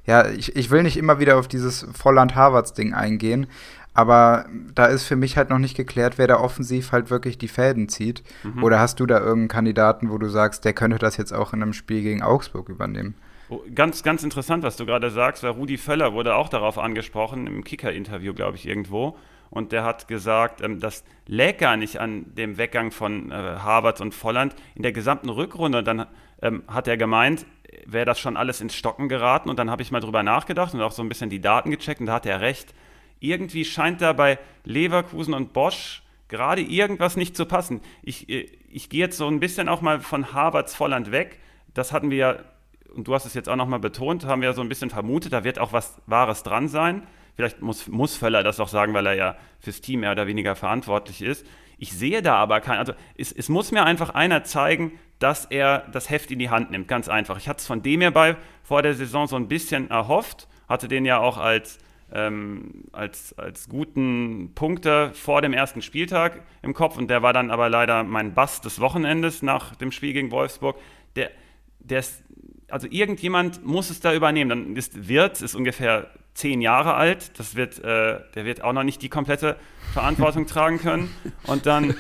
ja, ich, ich will nicht immer wieder auf dieses Volland-Harvards-Ding eingehen, aber da ist für mich halt noch nicht geklärt, wer da offensiv halt wirklich die Fäden zieht. Mhm. Oder hast du da irgendeinen Kandidaten, wo du sagst, der könnte das jetzt auch in einem Spiel gegen Augsburg übernehmen? Oh, ganz, ganz interessant, was du gerade sagst, weil Rudi Völler wurde auch darauf angesprochen, im Kicker-Interview, glaube ich, irgendwo. Und der hat gesagt, das läge gar nicht an dem Weggang von Harvards und Volland in der gesamten Rückrunde. Dann hat er gemeint, wäre das schon alles ins Stocken geraten. Und dann habe ich mal drüber nachgedacht und auch so ein bisschen die Daten gecheckt. Und da hat er recht. Irgendwie scheint da bei Leverkusen und Bosch gerade irgendwas nicht zu passen. Ich, ich gehe jetzt so ein bisschen auch mal von Harvards, Volland weg. Das hatten wir ja, und du hast es jetzt auch nochmal betont, haben wir so ein bisschen vermutet, da wird auch was Wahres dran sein. Vielleicht muss, muss Völler das auch sagen, weil er ja fürs Team mehr oder weniger verantwortlich ist. Ich sehe da aber keinen. Also es, es muss mir einfach einer zeigen, dass er das Heft in die Hand nimmt. Ganz einfach. Ich hatte es von dem her bei vor der Saison so ein bisschen erhofft. Hatte den ja auch als, ähm, als, als guten Punkter vor dem ersten Spieltag im Kopf. Und der war dann aber leider mein Bass des Wochenendes nach dem Spiel gegen Wolfsburg. Der, der ist, also irgendjemand muss es da übernehmen. Dann ist Wirtz, ist ungefähr zehn Jahre alt, das wird, äh, der wird auch noch nicht die komplette Verantwortung tragen können. Und dann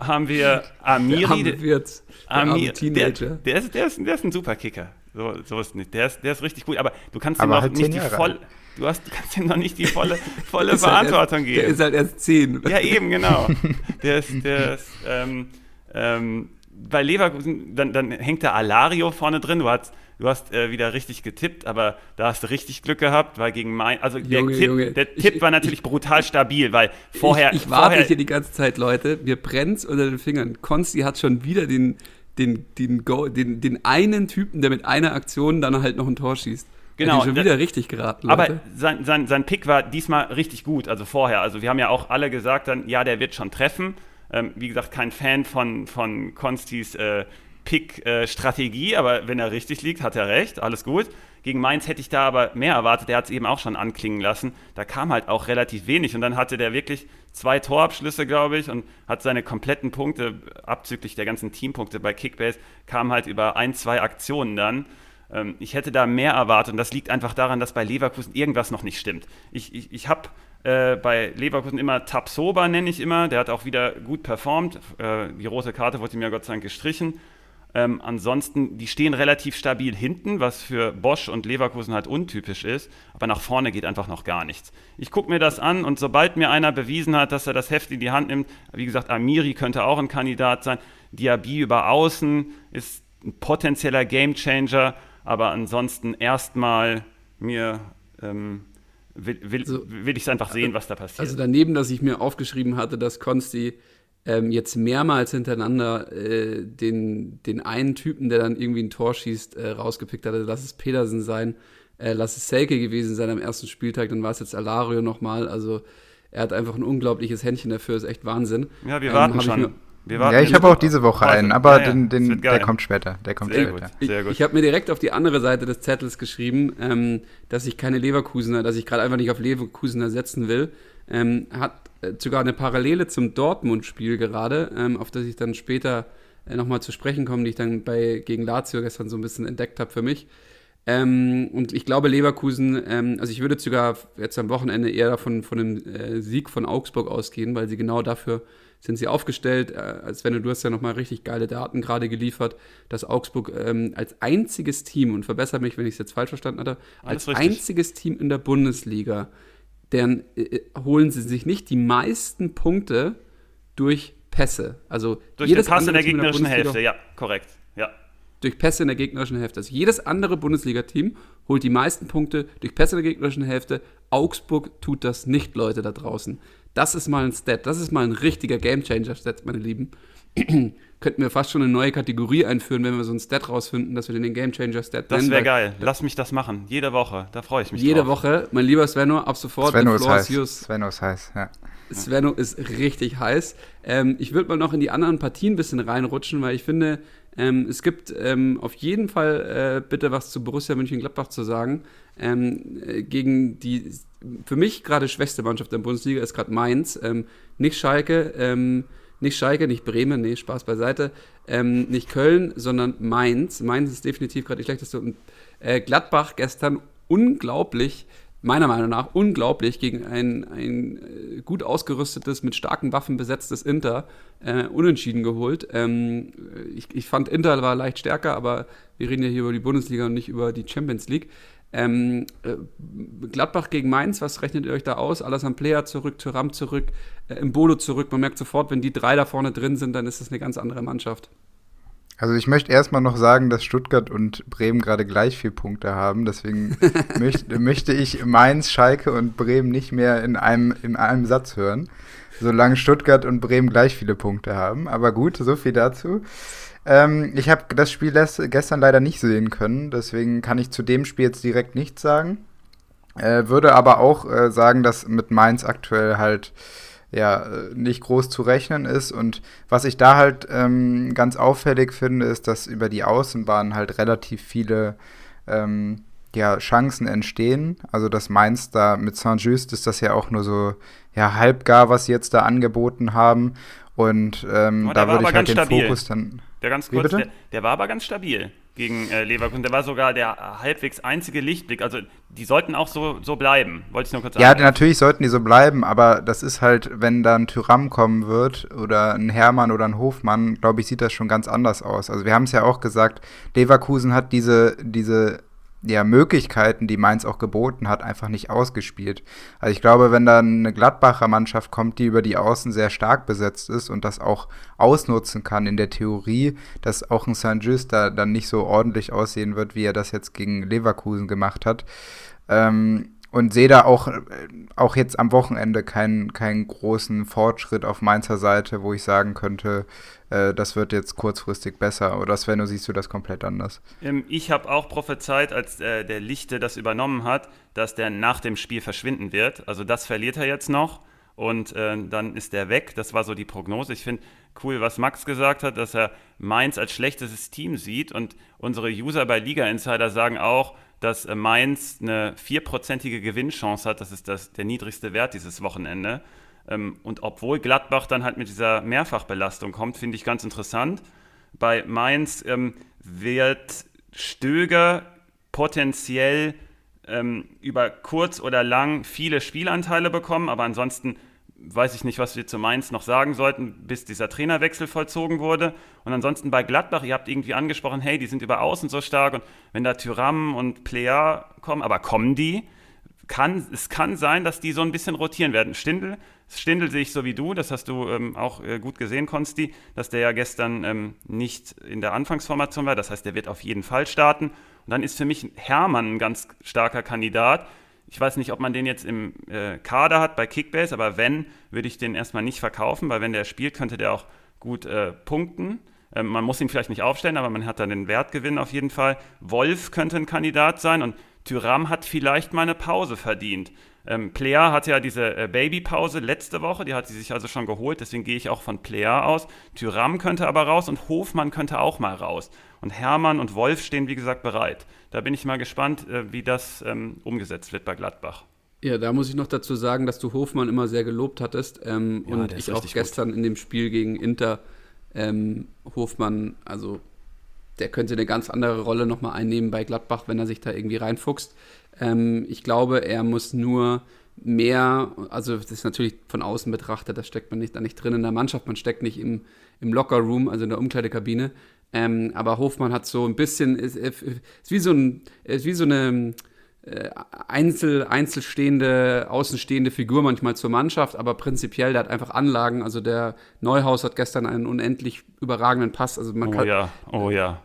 haben wir Amiri. Der wird's. Amir, der, der, ist, der, ist, der ist ein Superkicker. So, so ist nicht. Der ist, der ist richtig gut, aber du kannst aber ihm noch halt nicht die volle, du hast, du kannst ihm noch nicht die volle, volle Verantwortung halt erst, geben. Der ist halt erst zehn. Ja, eben, genau. Der ist, der ist, ähm, ähm, bei Leverkusen, dann, dann hängt der Alario vorne drin, du hast du hast äh, wieder richtig getippt, aber da hast du richtig Glück gehabt, weil gegen Mainz, also Junge, der Tipp, Junge, der Tipp ich, war natürlich ich, brutal stabil, weil vorher... Ich, ich warte vorher, hier die ganze Zeit, Leute, mir brennt's unter den Fingern. Konsti hat schon wieder den, den, den, Go, den, den einen Typen, der mit einer Aktion dann halt noch ein Tor schießt. Genau. Schon wieder das, richtig geraten, Leute. Aber sein, sein, sein Pick war diesmal richtig gut, also vorher. Also wir haben ja auch alle gesagt, dann, ja, der wird schon treffen. Ähm, wie gesagt, kein Fan von, von Konstis äh, Pick-Strategie, äh, aber wenn er richtig liegt, hat er recht, alles gut. Gegen Mainz hätte ich da aber mehr erwartet, der hat es eben auch schon anklingen lassen. Da kam halt auch relativ wenig und dann hatte der wirklich zwei Torabschlüsse, glaube ich, und hat seine kompletten Punkte, abzüglich der ganzen Teampunkte bei Kickbase, kam halt über ein, zwei Aktionen dann. Ich hätte da mehr erwartet und das liegt einfach daran, dass bei Leverkusen irgendwas noch nicht stimmt. Ich, ich, ich habe äh, bei Leverkusen immer Tapsoba, nenne ich immer, der hat auch wieder gut performt. Äh, die rote Karte wurde mir Gott sei Dank gestrichen. Ähm, ansonsten, die stehen relativ stabil hinten, was für Bosch und Leverkusen halt untypisch ist, aber nach vorne geht einfach noch gar nichts. Ich gucke mir das an und sobald mir einer bewiesen hat, dass er das Heft in die Hand nimmt, wie gesagt, Amiri könnte auch ein Kandidat sein, Diaby über Außen ist ein potenzieller Gamechanger. Aber ansonsten erstmal mir ähm, will, will, also, will ich es einfach sehen, was da passiert. Also daneben, dass ich mir aufgeschrieben hatte, dass Konsti ähm, jetzt mehrmals hintereinander äh, den, den einen Typen, der dann irgendwie ein Tor schießt, äh, rausgepickt hatte. Lass es Pedersen sein, äh, lass es Selke gewesen sein am ersten Spieltag, dann war es jetzt Alario nochmal. Also er hat einfach ein unglaubliches Händchen dafür, ist echt Wahnsinn. Ja, wir warten ähm, schon. Ja, ich habe auch diese Woche einen, aber ja, ja. Den, den, der kommt später. Der kommt sehr später. Gut, sehr gut. Ich, ich habe mir direkt auf die andere Seite des Zettels geschrieben, ähm, dass ich keine Leverkusener, dass ich gerade einfach nicht auf Leverkusener setzen will. Ähm, hat äh, sogar eine Parallele zum Dortmund-Spiel gerade, ähm, auf das ich dann später äh, nochmal zu sprechen komme, die ich dann bei gegen Lazio gestern so ein bisschen entdeckt habe für mich. Ähm, und ich glaube, Leverkusen, ähm, also ich würde sogar jetzt am Wochenende eher davon, von einem äh, Sieg von Augsburg ausgehen, weil sie genau dafür sind sie aufgestellt, als wenn du, du hast ja nochmal richtig geile Daten gerade geliefert, dass Augsburg ähm, als einziges Team, und verbessert mich, wenn ich es jetzt falsch verstanden hatte, Alles als richtig. einziges Team in der Bundesliga, deren äh, holen sie sich nicht die meisten Punkte durch Pässe. Also durch den Pass in der gegnerischen in der Hälfte, ja, korrekt, ja. Durch Pässe in der gegnerischen Hälfte. Also jedes andere Bundesliga-Team holt die meisten Punkte durch Pässe in der gegnerischen Hälfte. Augsburg tut das nicht, Leute da draußen. Das ist mal ein Stat, das ist mal ein richtiger Gamechanger-Stat, meine Lieben. Könnten wir fast schon eine neue Kategorie einführen, wenn wir so einen Stat rausfinden, dass wir den Gamechanger-Stat nennen. Das wäre geil, lass mich das machen, jede Woche, da freue ich mich Jede drauf. Woche, mein lieber Svenno, ab sofort. Svenno ist heiß, Svenno ist heiß, ja. Svenno ist richtig heiß. Ähm, ich würde mal noch in die anderen Partien ein bisschen reinrutschen, weil ich finde, ähm, es gibt ähm, auf jeden Fall äh, bitte was zu Borussia Mönchengladbach zu sagen. Ähm, äh, gegen die für mich gerade schwächste Mannschaft der Bundesliga ist gerade Mainz, ähm, nicht Schalke, ähm, nicht Schalke, nicht Bremen, nee, Spaß beiseite, ähm, nicht Köln, sondern Mainz. Mainz ist definitiv gerade die schlechteste. Und äh, Gladbach gestern unglaublich, meiner Meinung nach unglaublich, gegen ein, ein gut ausgerüstetes, mit starken Waffen besetztes Inter äh, unentschieden geholt. Ähm, ich, ich fand, Inter war leicht stärker, aber wir reden ja hier über die Bundesliga und nicht über die Champions League. Ähm, Gladbach gegen Mainz, was rechnet ihr euch da aus? Alassane Plea zurück, Thuram zurück, äh, Mbolo zurück. Man merkt sofort, wenn die drei da vorne drin sind, dann ist das eine ganz andere Mannschaft. Also ich möchte erstmal noch sagen, dass Stuttgart und Bremen gerade gleich viel Punkte haben. Deswegen möcht, möchte ich Mainz, Schalke und Bremen nicht mehr in einem, in einem Satz hören, solange Stuttgart und Bremen gleich viele Punkte haben. Aber gut, so viel dazu. Ähm, ich habe das Spiel gestern leider nicht sehen können, deswegen kann ich zu dem Spiel jetzt direkt nichts sagen. Äh, würde aber auch äh, sagen, dass mit Mainz aktuell halt ja nicht groß zu rechnen ist. Und was ich da halt ähm, ganz auffällig finde, ist, dass über die Außenbahn halt relativ viele ähm, ja, Chancen entstehen. Also dass Mainz da mit Saint-Just ist das ja auch nur so ja, halbgar, was sie jetzt da angeboten haben. Und ähm, da würde ich halt den stabil. Fokus dann... Der, ganz kurz, der, der war aber ganz stabil gegen äh, Leverkusen. Der war sogar der halbwegs einzige Lichtblick. Also die sollten auch so, so bleiben, wollte ich nur kurz sagen. Ja, natürlich sollten die so bleiben, aber das ist halt, wenn da ein Thuram kommen wird oder ein Hermann oder ein Hofmann, glaube ich, sieht das schon ganz anders aus. Also wir haben es ja auch gesagt, Leverkusen hat diese, diese ja, Möglichkeiten, die Mainz auch geboten hat, einfach nicht ausgespielt. Also ich glaube, wenn dann eine Gladbacher Mannschaft kommt, die über die Außen sehr stark besetzt ist und das auch ausnutzen kann in der Theorie, dass auch ein Sancho da dann nicht so ordentlich aussehen wird, wie er das jetzt gegen Leverkusen gemacht hat. Ähm, und sehe da auch, auch jetzt am Wochenende keinen, keinen großen Fortschritt auf Mainzer Seite, wo ich sagen könnte, das wird jetzt kurzfristig besser. Oder Sven, siehst du das komplett anders? Ich habe auch prophezeit, als äh, der Lichte das übernommen hat, dass der nach dem Spiel verschwinden wird. Also das verliert er jetzt noch und äh, dann ist der weg. Das war so die Prognose. Ich finde cool, was Max gesagt hat, dass er Mainz als schlechtes Team sieht. Und unsere User bei Liga Insider sagen auch, dass Mainz eine vierprozentige Gewinnchance hat. Das ist das, der niedrigste Wert dieses Wochenende. Und obwohl Gladbach dann halt mit dieser Mehrfachbelastung kommt, finde ich ganz interessant. Bei Mainz ähm, wird Stöger potenziell ähm, über kurz oder lang viele Spielanteile bekommen, aber ansonsten weiß ich nicht, was wir zu Mainz noch sagen sollten, bis dieser Trainerwechsel vollzogen wurde. Und ansonsten bei Gladbach, ihr habt irgendwie angesprochen, hey, die sind über außen so stark und wenn da Thuram und Plea kommen, aber kommen die? Kann, es kann sein, dass die so ein bisschen rotieren werden. Stindl, Stindl sehe ich so wie du, das hast du ähm, auch äh, gut gesehen, Konsti, dass der ja gestern ähm, nicht in der Anfangsformation war, das heißt, der wird auf jeden Fall starten. Und dann ist für mich Hermann ein ganz starker Kandidat. Ich weiß nicht, ob man den jetzt im äh, Kader hat bei Kickbase, aber wenn, würde ich den erstmal nicht verkaufen, weil wenn der spielt, könnte der auch gut äh, punkten. Ähm, man muss ihn vielleicht nicht aufstellen, aber man hat dann den Wertgewinn auf jeden Fall. Wolf könnte ein Kandidat sein und Thuram hat vielleicht mal eine Pause verdient. Ähm, Plea hat ja diese äh, Babypause letzte Woche, die hat sie sich also schon geholt, deswegen gehe ich auch von Plea aus. Thuram könnte aber raus und Hofmann könnte auch mal raus. Und Hermann und Wolf stehen, wie gesagt, bereit. Da bin ich mal gespannt, äh, wie das ähm, umgesetzt wird bei Gladbach. Ja, da muss ich noch dazu sagen, dass du Hofmann immer sehr gelobt hattest. Ähm, ja, und ich auch gestern gut. In dem Spiel gegen Inter ähm, Hofmann, also der könnte eine ganz andere Rolle nochmal einnehmen bei Gladbach, wenn er sich da irgendwie reinfuchst. Ähm, ich glaube, er muss nur mehr, also das ist natürlich von außen betrachtet, das steckt man nicht, da nicht drin in der Mannschaft, man steckt nicht im, im Lockerroom, also in der Umkleidekabine. Ähm, aber Hofmann hat so ein bisschen, ist, ist wie so ein, ist wie so eine äh, einzel, einzelstehende, außenstehende Figur manchmal zur Mannschaft, aber prinzipiell, der hat einfach Anlagen, also der Neuhaus hat gestern einen unendlich überragenden Pass, also man oh kann, ja, oh ja.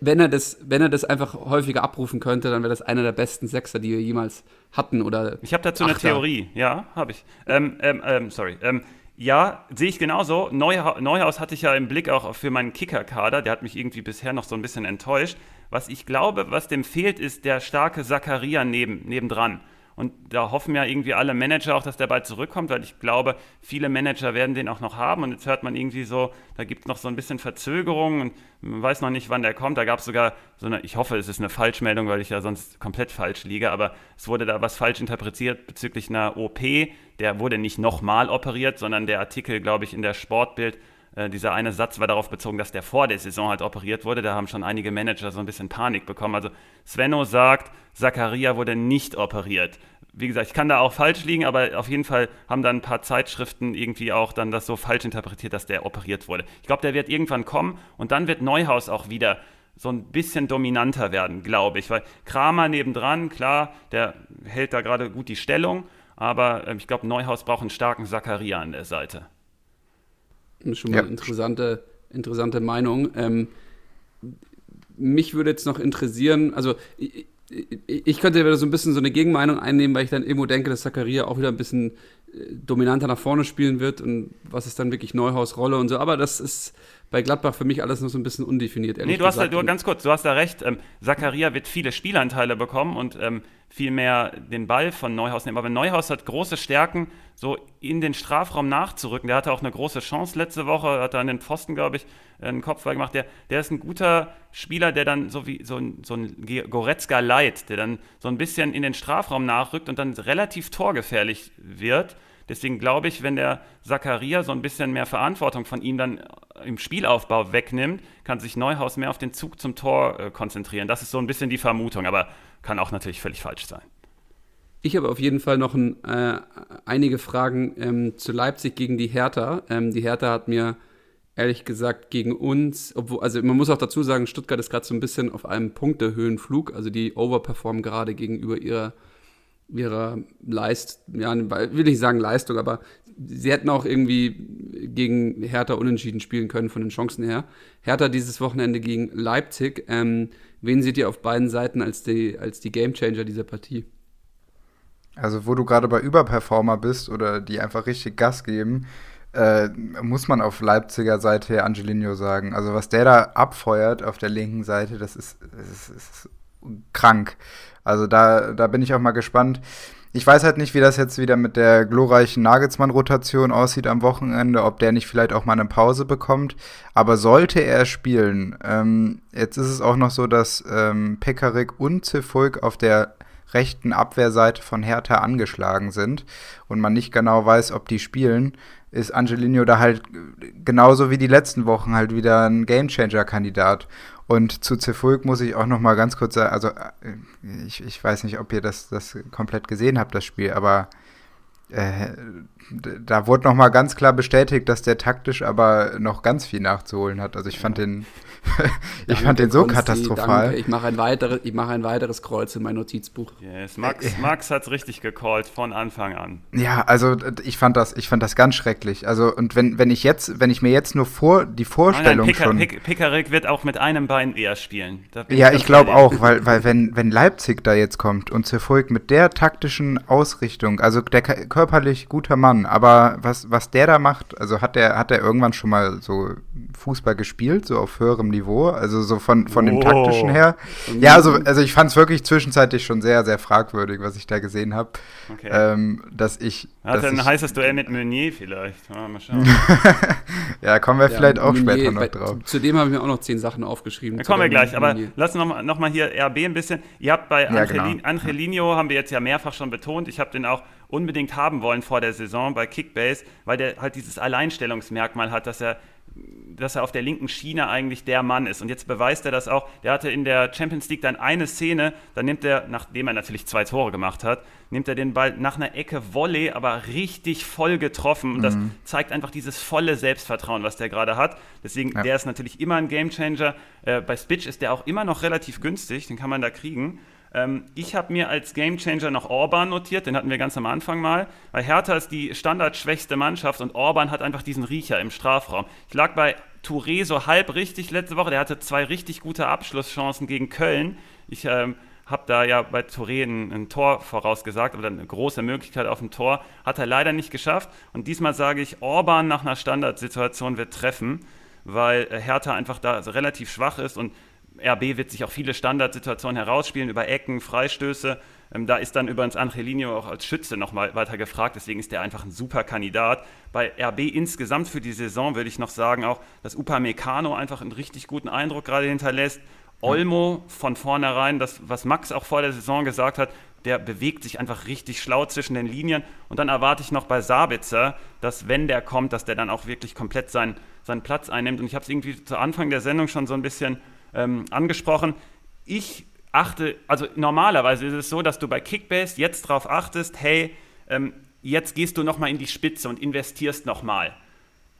Wenn er das, wenn er das einfach häufiger abrufen könnte, dann wäre das einer der besten Sechser, die wir jemals hatten oder ich habe dazu Achter. Eine Theorie, ja, habe ich, ähm, ähm, ähm, sorry, ähm, ja, sehe ich genauso. Neuhaus, Neuhaus hatte ich ja im Blick auch für meinen Kicker-Kader. Der hat mich irgendwie bisher noch so ein bisschen enttäuscht. Was ich glaube, was dem fehlt, ist der starke Zakaria neben, nebendran. Und da hoffen ja irgendwie alle Manager auch, dass der bald zurückkommt, weil ich glaube, viele Manager werden den auch noch haben. Und jetzt hört man irgendwie so, da gibt es noch so ein bisschen Verzögerung und man weiß noch nicht, wann der kommt. Da gab es sogar so eine, ich hoffe, es ist eine Falschmeldung, weil ich ja sonst komplett falsch liege, aber es wurde da was falsch interpretiert bezüglich einer O P. Der wurde nicht nochmal operiert, sondern der Artikel, glaube ich, in der Sportbild, äh, dieser eine Satz war darauf bezogen, dass der vor der Saison halt operiert wurde. Da haben schon einige Manager so ein bisschen Panik bekommen. Also Svenno sagt, Zakaria wurde nicht operiert. Wie gesagt, ich kann da auch falsch liegen, aber auf jeden Fall haben dann ein paar Zeitschriften irgendwie auch dann das so falsch interpretiert, dass der operiert wurde. Ich glaube, der wird irgendwann kommen und dann wird Neuhaus auch wieder so ein bisschen dominanter werden, glaube ich. Weil Kramer nebendran, klar, der hält da gerade gut die Stellung. Aber äh, ich glaube, Neuhaus braucht einen starken Zakaria an der Seite. Schon mal eine ja. interessante, interessante Meinung. Ähm, mich würde jetzt noch interessieren, also ich, ich, ich könnte wieder so ein bisschen so eine Gegenmeinung einnehmen, weil ich dann irgendwo denke, dass Zakaria auch wieder ein bisschen äh, dominanter nach vorne spielen wird und was ist dann wirklich Neuhaus' Rolle und so. Aber das ist bei Gladbach für mich alles noch so ein bisschen undefiniert. Nee, du hast da, du, ganz kurz, du hast da recht. Ähm, Zakaria wird viele Spielanteile bekommen und ähm, viel mehr den Ball von Neuhaus nehmen. Aber Neuhaus hat große Stärken, so in den Strafraum nachzurücken. Der hatte auch eine große Chance letzte Woche, hat er an den Pfosten, glaube ich, einen Kopfball gemacht. Der, der ist ein guter Spieler, der dann so wie so ein, so ein Goretzka light, der dann so ein bisschen in den Strafraum nachrückt und dann relativ torgefährlich wird. Deswegen glaube ich, wenn der Zakaria so ein bisschen mehr Verantwortung von ihm dann im Spielaufbau wegnimmt, kann sich Neuhaus mehr auf den Zug zum Tor äh, konzentrieren. Das ist so ein bisschen die Vermutung, aber kann auch natürlich völlig falsch sein. Ich habe auf jeden Fall noch ein, äh, einige Fragen ähm, zu Leipzig gegen die Hertha. Ähm, die Hertha hat mir ehrlich gesagt gegen uns, obwohl, also man muss auch dazu sagen, Stuttgart ist gerade so ein bisschen auf einem Punktehöhenflug, also die overperformen gerade gegenüber ihrer, ihrer Leistung, ja, will ich sagen Leistung, aber sie hätten auch irgendwie gegen Hertha unentschieden spielen können von den Chancen her. Hertha dieses Wochenende gegen Leipzig, ähm, wen seht ihr auf beiden Seiten als die, als die Gamechanger dieser Partie? Also wo du gerade bei Überperformer bist oder die einfach richtig Gas geben, äh, muss man auf Leipziger Seite Angelino sagen. Also was der da abfeuert auf der linken Seite, das ist, das ist, das ist krank. Also da, da bin ich auch mal gespannt. Ich weiß halt nicht, wie das jetzt wieder mit der glorreichen Nagelsmann-Rotation aussieht am Wochenende, ob der nicht vielleicht auch mal eine Pause bekommt. Aber sollte er spielen, ähm, jetzt ist es auch noch so, dass ähm, Pekarik und Cefolk auf der rechten Abwehrseite von Hertha angeschlagen sind und man nicht genau weiß, ob die spielen, ist Angelino da halt genauso wie die letzten Wochen halt wieder ein Gamechanger-Kandidat. Und zu Cefolk muss ich auch noch mal ganz kurz sagen, also ich, ich weiß nicht, ob ihr das, das komplett gesehen habt, das Spiel, aber äh, da wurde noch mal ganz klar bestätigt, dass der taktisch aber noch ganz viel nachzuholen hat. Also ich fand den, ich fand den so katastrophal. Danke. Ich mache ein, weitere, ich mach ein weiteres Kreuz in mein Notizbuch. Yes, Max, Max hat's richtig gecallt von Anfang an. Ja, also ich fand das, ich fand das ganz schrecklich. Also und wenn, wenn ich jetzt, wenn ich mir jetzt nur vor die Vorstellung nein, nein, Picker, schon, Pick, Pickerick wird auch mit einem Bein eher spielen. Ja, ich, ich glaube auch, weil, weil wenn, wenn Leipzig da jetzt kommt und Cefolk mit der taktischen Ausrichtung, also der körperlich guter Mann, aber was, was der da macht, also hat der, hat der irgendwann schon mal so Fußball gespielt, so auf höherem Niveau, also so von, von oh. dem taktischen her. Ja, also, also ich fand es wirklich zwischenzeitlich schon sehr, sehr fragwürdig, was ich da gesehen habe. Okay. Ähm, dass ich... Hat dass ein ich, heißes Duell mit Meunier vielleicht. Ja, mal schauen. Ja, kommen wir ja, vielleicht auch Meunier, später noch drauf. Zudem habe ich mir auch noch zehn Sachen aufgeschrieben. Da kommen wir gleich, Meunier. Aber lass uns noch, noch mal hier R B ein bisschen. Ihr habt bei ja, Angelin, genau. Angelino, haben wir jetzt ja mehrfach schon betont, ich habe den auch unbedingt haben wollen vor der Saison bei Kickbase, weil der halt dieses Alleinstellungsmerkmal hat, dass er, dass er auf der linken Schiene eigentlich der Mann ist. Und jetzt beweist er das auch. Der hatte in der Champions League dann eine Szene, dann nimmt er, nachdem er natürlich zwei Tore gemacht hat, nimmt er den Ball nach einer Ecke Volley, aber richtig voll getroffen. Und das mhm. zeigt einfach dieses volle Selbstvertrauen, was der gerade hat. Deswegen, ja. der ist natürlich immer ein Gamechanger. Äh, bei Spitch ist der auch immer noch relativ günstig, den kann man da kriegen. Ich habe mir als Gamechanger noch Orban notiert, den hatten wir ganz am Anfang mal, weil Hertha ist die standardschwächste Mannschaft und Orban hat einfach diesen Riecher im Strafraum. Ich lag bei Touré so halb richtig letzte Woche, der hatte zwei richtig gute Abschlusschancen gegen Köln. Ich ähm, habe da ja bei Touré ein, ein Tor vorausgesagt, aber dann eine große Möglichkeit auf ein Tor, hat er leider nicht geschafft. Und diesmal sage ich, Orban nach einer Standardsituation wird treffen, weil Hertha einfach da relativ schwach ist und R B wird sich auch viele Standardsituationen herausspielen, über Ecken, Freistöße. Ähm, da ist dann übrigens Angelino auch als Schütze nochmal weiter gefragt, deswegen ist der einfach ein super Kandidat. Bei R B insgesamt für die Saison würde ich noch sagen auch, dass Upamecano einfach einen richtig guten Eindruck gerade hinterlässt. Olmo von vornherein, das, was Max auch vor der Saison gesagt hat, der bewegt sich einfach richtig schlau zwischen den Linien. Und dann erwarte ich noch bei Sabitzer, dass wenn der kommt, dass der dann auch wirklich komplett seinen, seinen Platz einnimmt. Und ich habe es irgendwie zu Anfang der Sendung schon so ein bisschen Ähm, angesprochen. Ich achte, also normalerweise ist es so, dass du bei Kickbase jetzt drauf achtest, hey, ähm, jetzt gehst du nochmal in die Spitze und investierst nochmal.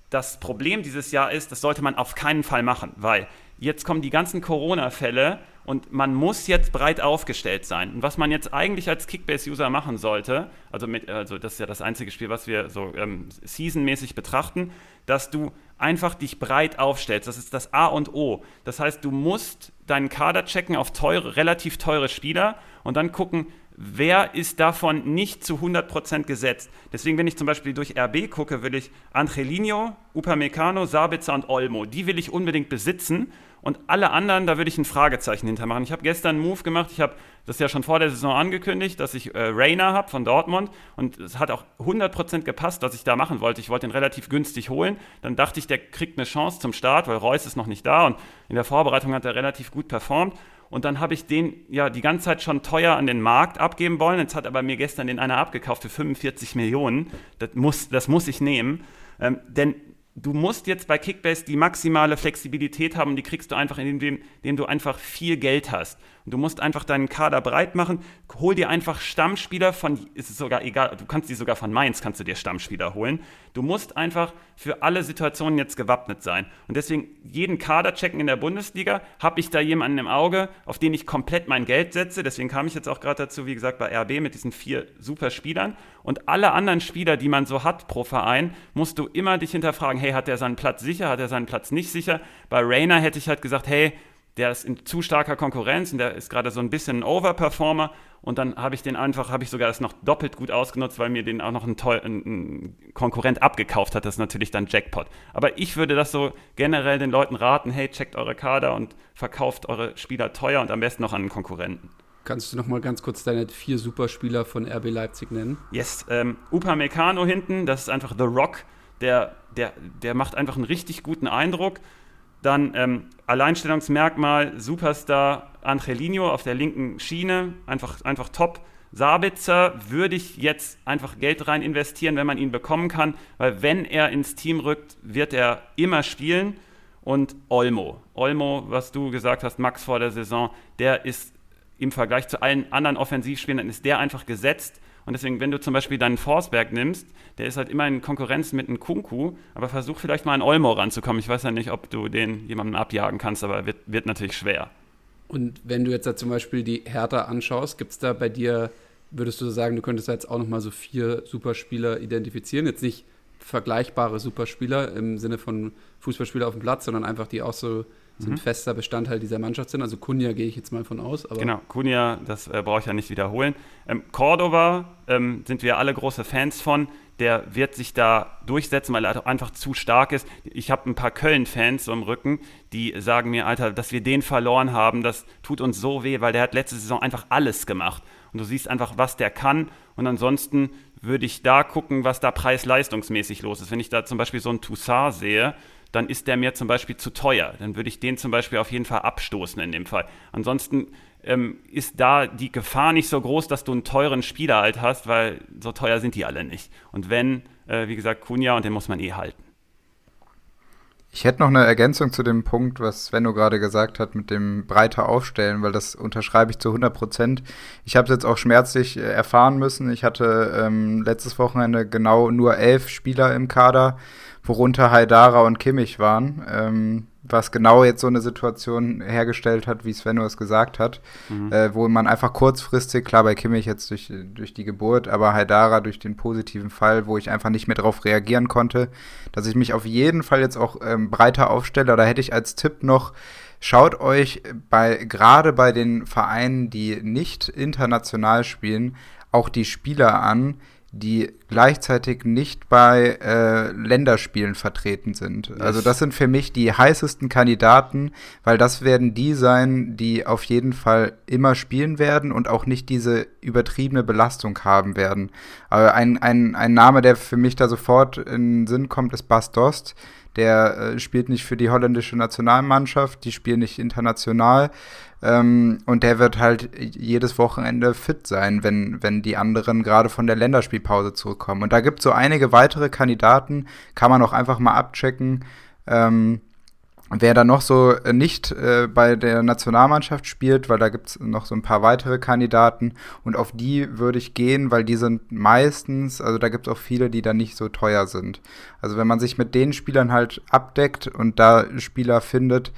Das Problem dieses Jahr ist, das sollte man auf keinen Fall machen, weil jetzt kommen die ganzen Corona-Fälle und man muss jetzt breit aufgestellt sein. Und was man jetzt eigentlich als Kickbase-User machen sollte, also, mit, also das ist ja das einzige Spiel, was wir so ähm, seasonmäßig betrachten, dass du einfach dich breit aufstellst. Das ist das A und O. Das heißt, du musst deinen Kader checken auf teure, relativ teure Spieler und dann gucken, wer ist davon nicht zu hundert Prozent gesetzt. Deswegen, wenn ich zum Beispiel durch R B gucke, will ich Angelino, Upamecano, Sabitzer und Olmo. Die will ich unbedingt besitzen und alle anderen, da würde ich ein Fragezeichen hintermachen. Ich habe gestern einen Move gemacht, ich habe das ja schon vor der Saison angekündigt, dass ich äh, Reina habe von Dortmund und es hat auch hundert Prozent gepasst, was ich da machen wollte. Ich wollte ihn relativ günstig holen, dann dachte ich, der kriegt eine Chance zum Start, weil Reus ist noch nicht da und in der Vorbereitung hat er relativ gut performt. Und dann habe ich den ja die ganze Zeit schon teuer an den Markt abgeben wollen. Jetzt hat aber mir gestern den einer abgekauft für fünfundvierzig Millionen. Das muss, das muss ich nehmen. Ähm, denn du musst jetzt bei Kickbase die maximale Flexibilität haben. Die kriegst du einfach, indem, indem du einfach viel Geld hast. Du musst einfach deinen Kader breit machen. Hol dir einfach Stammspieler von, ist es sogar egal, du kannst die sogar von Mainz, kannst du dir Stammspieler holen. Du musst einfach für alle Situationen jetzt gewappnet sein. Und deswegen jeden Kader checken in der Bundesliga. Habe ich da jemanden im Auge, auf den ich komplett mein Geld setze? Deswegen kam ich jetzt auch gerade dazu, wie gesagt, bei R B mit diesen vier super Spielern. Und alle anderen Spieler, die man so hat pro Verein, musst du immer dich hinterfragen, hey, hat der seinen Platz sicher, hat er seinen Platz nicht sicher? Bei Rainer hätte ich halt gesagt, hey, der ist in zu starker Konkurrenz und der ist gerade so ein bisschen ein Overperformer. Und dann habe ich den einfach, habe ich sogar das noch doppelt gut ausgenutzt, weil mir den auch noch ein, Teu- ein, ein Konkurrent abgekauft hat. Das ist natürlich dann Jackpot. Aber ich würde das so generell den Leuten raten, hey, checkt eure Kader und verkauft eure Spieler teuer und am besten noch an einen Konkurrenten. Kannst du noch mal ganz kurz deine vier Superspieler von R B Leipzig nennen? Yes, ähm, Upamecano hinten, das ist einfach The Rock. Der, der, der macht einfach einen richtig guten Eindruck. Dann ähm, Alleinstellungsmerkmal, Superstar Angelino auf der linken Schiene, einfach, einfach top. Sabitzer würde ich jetzt einfach Geld rein investieren, wenn man ihn bekommen kann, weil wenn er ins Team rückt, wird er immer spielen. Und Olmo, Olmo, was du gesagt hast, Max, vor der Saison, der ist im Vergleich zu allen anderen Offensivspielern, ist der einfach gesetzt. Und deswegen, wenn du zum Beispiel deinen Forsberg nimmst, der ist halt immer in Konkurrenz mit einem Kunku, aber versuch vielleicht mal an Olmo ranzukommen. Ich weiß ja nicht, ob du den jemandem abjagen kannst, aber wird, wird natürlich schwer. Und wenn du jetzt da zum Beispiel die Hertha anschaust, gibt es da bei dir, würdest du sagen, du könntest da jetzt auch nochmal so vier Superspieler identifizieren? Jetzt nicht vergleichbare Superspieler im Sinne von Fußballspieler auf dem Platz, sondern einfach die auch so sind mhm. fester Bestandteil dieser Mannschaft sind. Also Cunha gehe ich jetzt mal von aus. Aber genau, Cunha, das äh, brauche ich ja nicht wiederholen. Ähm, Cordova ähm, sind wir alle große Fans von. Der wird sich da durchsetzen, weil er einfach zu stark ist. Ich habe ein paar Köln-Fans so im Rücken, die sagen mir, Alter, dass wir den verloren haben, das tut uns so weh, weil der hat letzte Saison einfach alles gemacht. Und du siehst einfach, was der kann. Und ansonsten würde ich da gucken, was da preis-leistungsmäßig los ist. Wenn ich da zum Beispiel so einen Toussaint sehe, dann ist der mir zum Beispiel zu teuer. Dann würde ich den zum Beispiel auf jeden Fall abstoßen in dem Fall. Ansonsten ähm, ist da die Gefahr nicht so groß, dass du einen teuren Spieler halt hast, weil so teuer sind die alle nicht. Und wenn, äh, wie gesagt, Cunha, und den muss man eh halten. Ich hätte noch eine Ergänzung zu dem Punkt, was Svenno gerade gesagt hat, mit dem breiter Aufstellen, weil das unterschreibe ich zu hundert Prozent. Ich habe es jetzt auch schmerzlich erfahren müssen. Ich hatte ähm, letztes Wochenende genau nur elf Spieler im Kader, worunter Haidara und Kimmich waren, ähm, was genau jetzt so eine Situation hergestellt hat, wie Svenno es gesagt hat, mhm. äh, wo man einfach kurzfristig, klar bei Kimmich jetzt durch, durch die Geburt, aber Haidara durch den positiven Fall, wo ich einfach nicht mehr drauf reagieren konnte, dass ich mich auf jeden Fall jetzt auch ähm, breiter aufstelle. Da hätte ich als Tipp noch, schaut euch bei gerade bei den Vereinen, die nicht international spielen, auch die Spieler an, die gleichzeitig nicht bei äh, Länderspielen vertreten sind. Yes. Also das sind für mich die heißesten Kandidaten, weil das werden die sein, die auf jeden Fall immer spielen werden und auch nicht diese übertriebene Belastung haben werden. Aber ein, ein, ein Name, der für mich da sofort in den Sinn kommt, ist Bas Dost. Der äh, spielt nicht für die holländische Nationalmannschaft, die spielen nicht international. Ähm, und der wird halt jedes Wochenende fit sein, wenn, wenn die anderen gerade von der Länderspielpause zurückkommen. Und da gibt es so einige weitere Kandidaten, kann man auch einfach mal abchecken. Ähm, wer da noch so nicht äh, bei der Nationalmannschaft spielt, weil da gibt es noch so ein paar weitere Kandidaten. Und auf die würde ich gehen, weil die sind meistens, also da gibt es auch viele, die dann nicht so teuer sind. Also wenn man sich mit den Spielern halt abdeckt und da Spieler findet,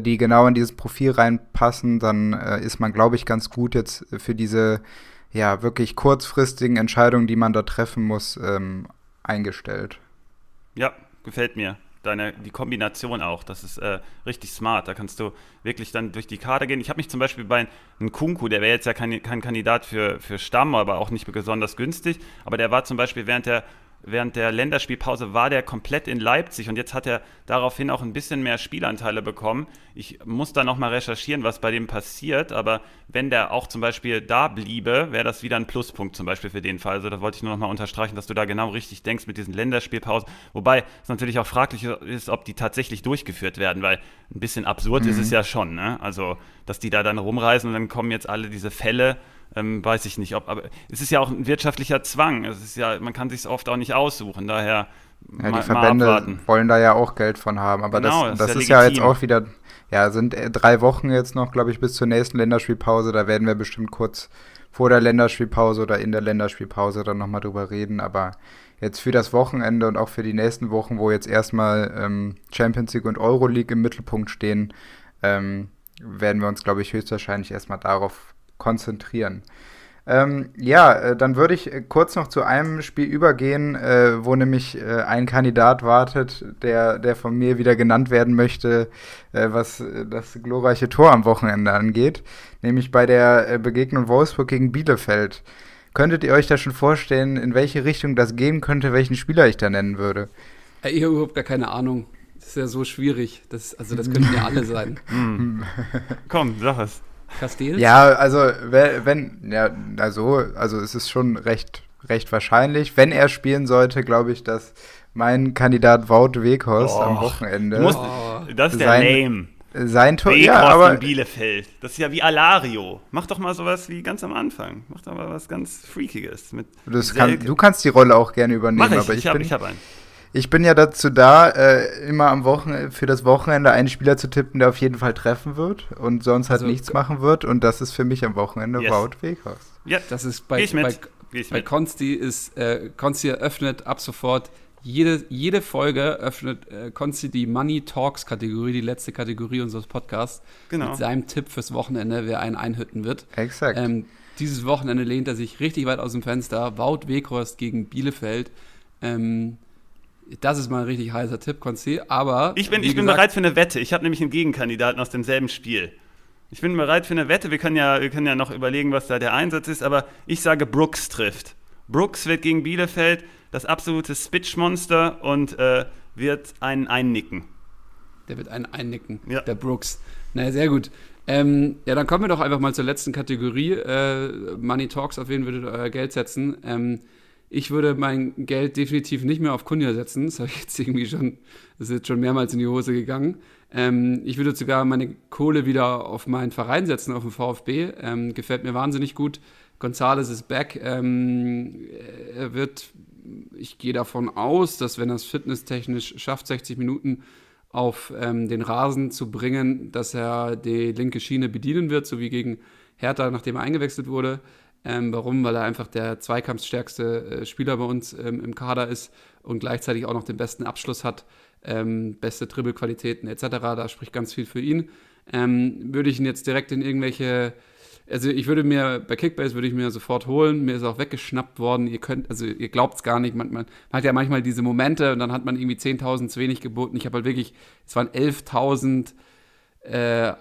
die genau in dieses Profil reinpassen, dann äh, ist man, glaube ich, ganz gut jetzt für diese ja wirklich kurzfristigen Entscheidungen, die man da treffen muss, ähm, eingestellt. Ja, gefällt mir. Deine, die Kombination auch, das ist äh, richtig smart. Da kannst du wirklich dann durch die Karte gehen. Ich habe mich zum Beispiel bei einem Kunku, der wäre jetzt ja kein, kein Kandidat für, für Stamm, aber auch nicht besonders günstig, aber der war zum Beispiel während der Während der Länderspielpause war der komplett in Leipzig und jetzt hat er daraufhin auch ein bisschen mehr Spielanteile bekommen. Ich muss da nochmal recherchieren, was bei dem passiert, aber wenn der auch zum Beispiel da bliebe, wäre das wieder ein Pluspunkt zum Beispiel für den Fall. Also da wollte ich nur nochmal unterstreichen, dass du da genau richtig denkst mit diesen Länderspielpausen. Wobei es natürlich auch fraglich ist, ob die tatsächlich durchgeführt werden, weil ein bisschen absurd mhm. ist es ja schon, ne? Also, dass die da dann rumreisen und dann kommen jetzt alle diese Fälle. Ähm, weiß ich nicht, ob, aber es ist ja auch ein wirtschaftlicher Zwang. Es ist ja, man kann sich es oft auch nicht aussuchen, daher ja, mal, die Verbände mal wollen da ja auch Geld von haben, aber genau, das, das, das ist ja, ist ja jetzt auch wieder ja, sind drei Wochen jetzt noch, glaube ich, bis zur nächsten Länderspielpause. Da werden wir bestimmt kurz vor der Länderspielpause oder in der Länderspielpause dann nochmal drüber reden. Aber jetzt für das Wochenende und auch für die nächsten Wochen, wo jetzt erstmal ähm, Champions League und Euroleague im Mittelpunkt stehen, ähm, werden wir uns, glaube ich, höchstwahrscheinlich erstmal darauf konzentrieren. Ähm, ja, dann würde ich kurz noch zu einem Spiel übergehen, äh, wo nämlich äh, ein Kandidat wartet, der, der von mir wieder genannt werden möchte, äh, was das glorreiche Tor am Wochenende angeht, nämlich bei der Begegnung Wolfsburg gegen Bielefeld. Könntet ihr euch da schon vorstellen, in welche Richtung das gehen könnte, welchen Spieler ich da nennen würde? Ich habe überhaupt gar keine Ahnung. Das ist ja so schwierig. Das, also das könnten ja alle sein. Komm, sag es. Castells? Ja, also wenn, ja, also, also es ist schon recht, recht wahrscheinlich. Wenn er spielen sollte, glaube ich, dass mein Kandidat Wout Weghorst oh, am Wochenende. Musst, oh, das ist der Name. Sein Tor, ja, aber in Bielefeld. Das ist ja wie Alario. Mach doch mal sowas wie ganz am Anfang. Mach doch mal was ganz Freakiges. Mit das kann, du kannst die Rolle auch gerne übernehmen, ich, aber ich, ich bin. Hab, ich hab einen. Ich bin ja dazu da, äh, immer am Wochenende, für das Wochenende einen Spieler zu tippen, der auf jeden Fall treffen wird und sonst halt also, nichts machen wird. Und das ist für mich am Wochenende yes. Wout Weghorst. Ja, das ist bei, bei, bei Konsti ist äh, Konsti öffnet ab sofort jede, jede Folge öffnet äh, Konsti die Money Talks Kategorie, die letzte Kategorie unseres Podcasts, genau, mit seinem Tipp fürs Wochenende, wer einen einhütten wird. Exakt. Ähm, dieses Wochenende lehnt er sich richtig weit aus dem Fenster. Wout Weghorst gegen Bielefeld. Ähm, Das ist mal ein richtig heißer Tipp, Konzi, aber... Ich bin, ich bin gesagt, bereit für eine Wette. Ich habe nämlich einen Gegenkandidaten aus demselben Spiel. Ich bin bereit für eine Wette. Wir können ja, wir können ja noch überlegen, was da der Einsatz ist, aber ich sage, Brooks trifft. Brooks wird gegen Bielefeld das absolute Spitchmonster und äh, wird einen einnicken. Der wird einen einnicken, ja. Der Brooks. Na, sehr gut. Ähm, ja, dann kommen wir doch einfach mal zur letzten Kategorie. Äh, Money Talks, auf wen würdet ihr euer Geld setzen? Ähm... Ich würde mein Geld definitiv nicht mehr auf Kunja setzen. Das habe ich jetzt irgendwie schon, das ist jetzt schon mehrmals in die Hose gegangen. Ähm, ich würde sogar meine Kohle wieder auf meinen Verein setzen, auf den VfB. Ähm, gefällt mir wahnsinnig gut. González ist back. Ähm, er wird, ich gehe davon aus, dass wenn er es fitnesstechnisch schafft, sechzig Minuten auf ähm, den Rasen zu bringen, dass er die linke Schiene bedienen wird, so wie gegen Hertha, nachdem er eingewechselt wurde. Ähm, warum? Weil er einfach der zweikampfstärkste äh, Spieler bei uns ähm, im Kader ist und gleichzeitig auch noch den besten Abschluss hat, ähm, beste Dribbelqualitäten et cetera. Da spricht ganz viel für ihn. Ähm, würde ich ihn jetzt direkt in irgendwelche, also ich würde mir, bei Kickbase würde ich mir sofort holen, mir ist auch weggeschnappt worden, ihr könnt, also ihr glaubt es gar nicht, man, man hat ja manchmal diese Momente und dann hat man irgendwie zehntausend zu wenig geboten. Ich habe halt wirklich, es waren elftausend, Äh,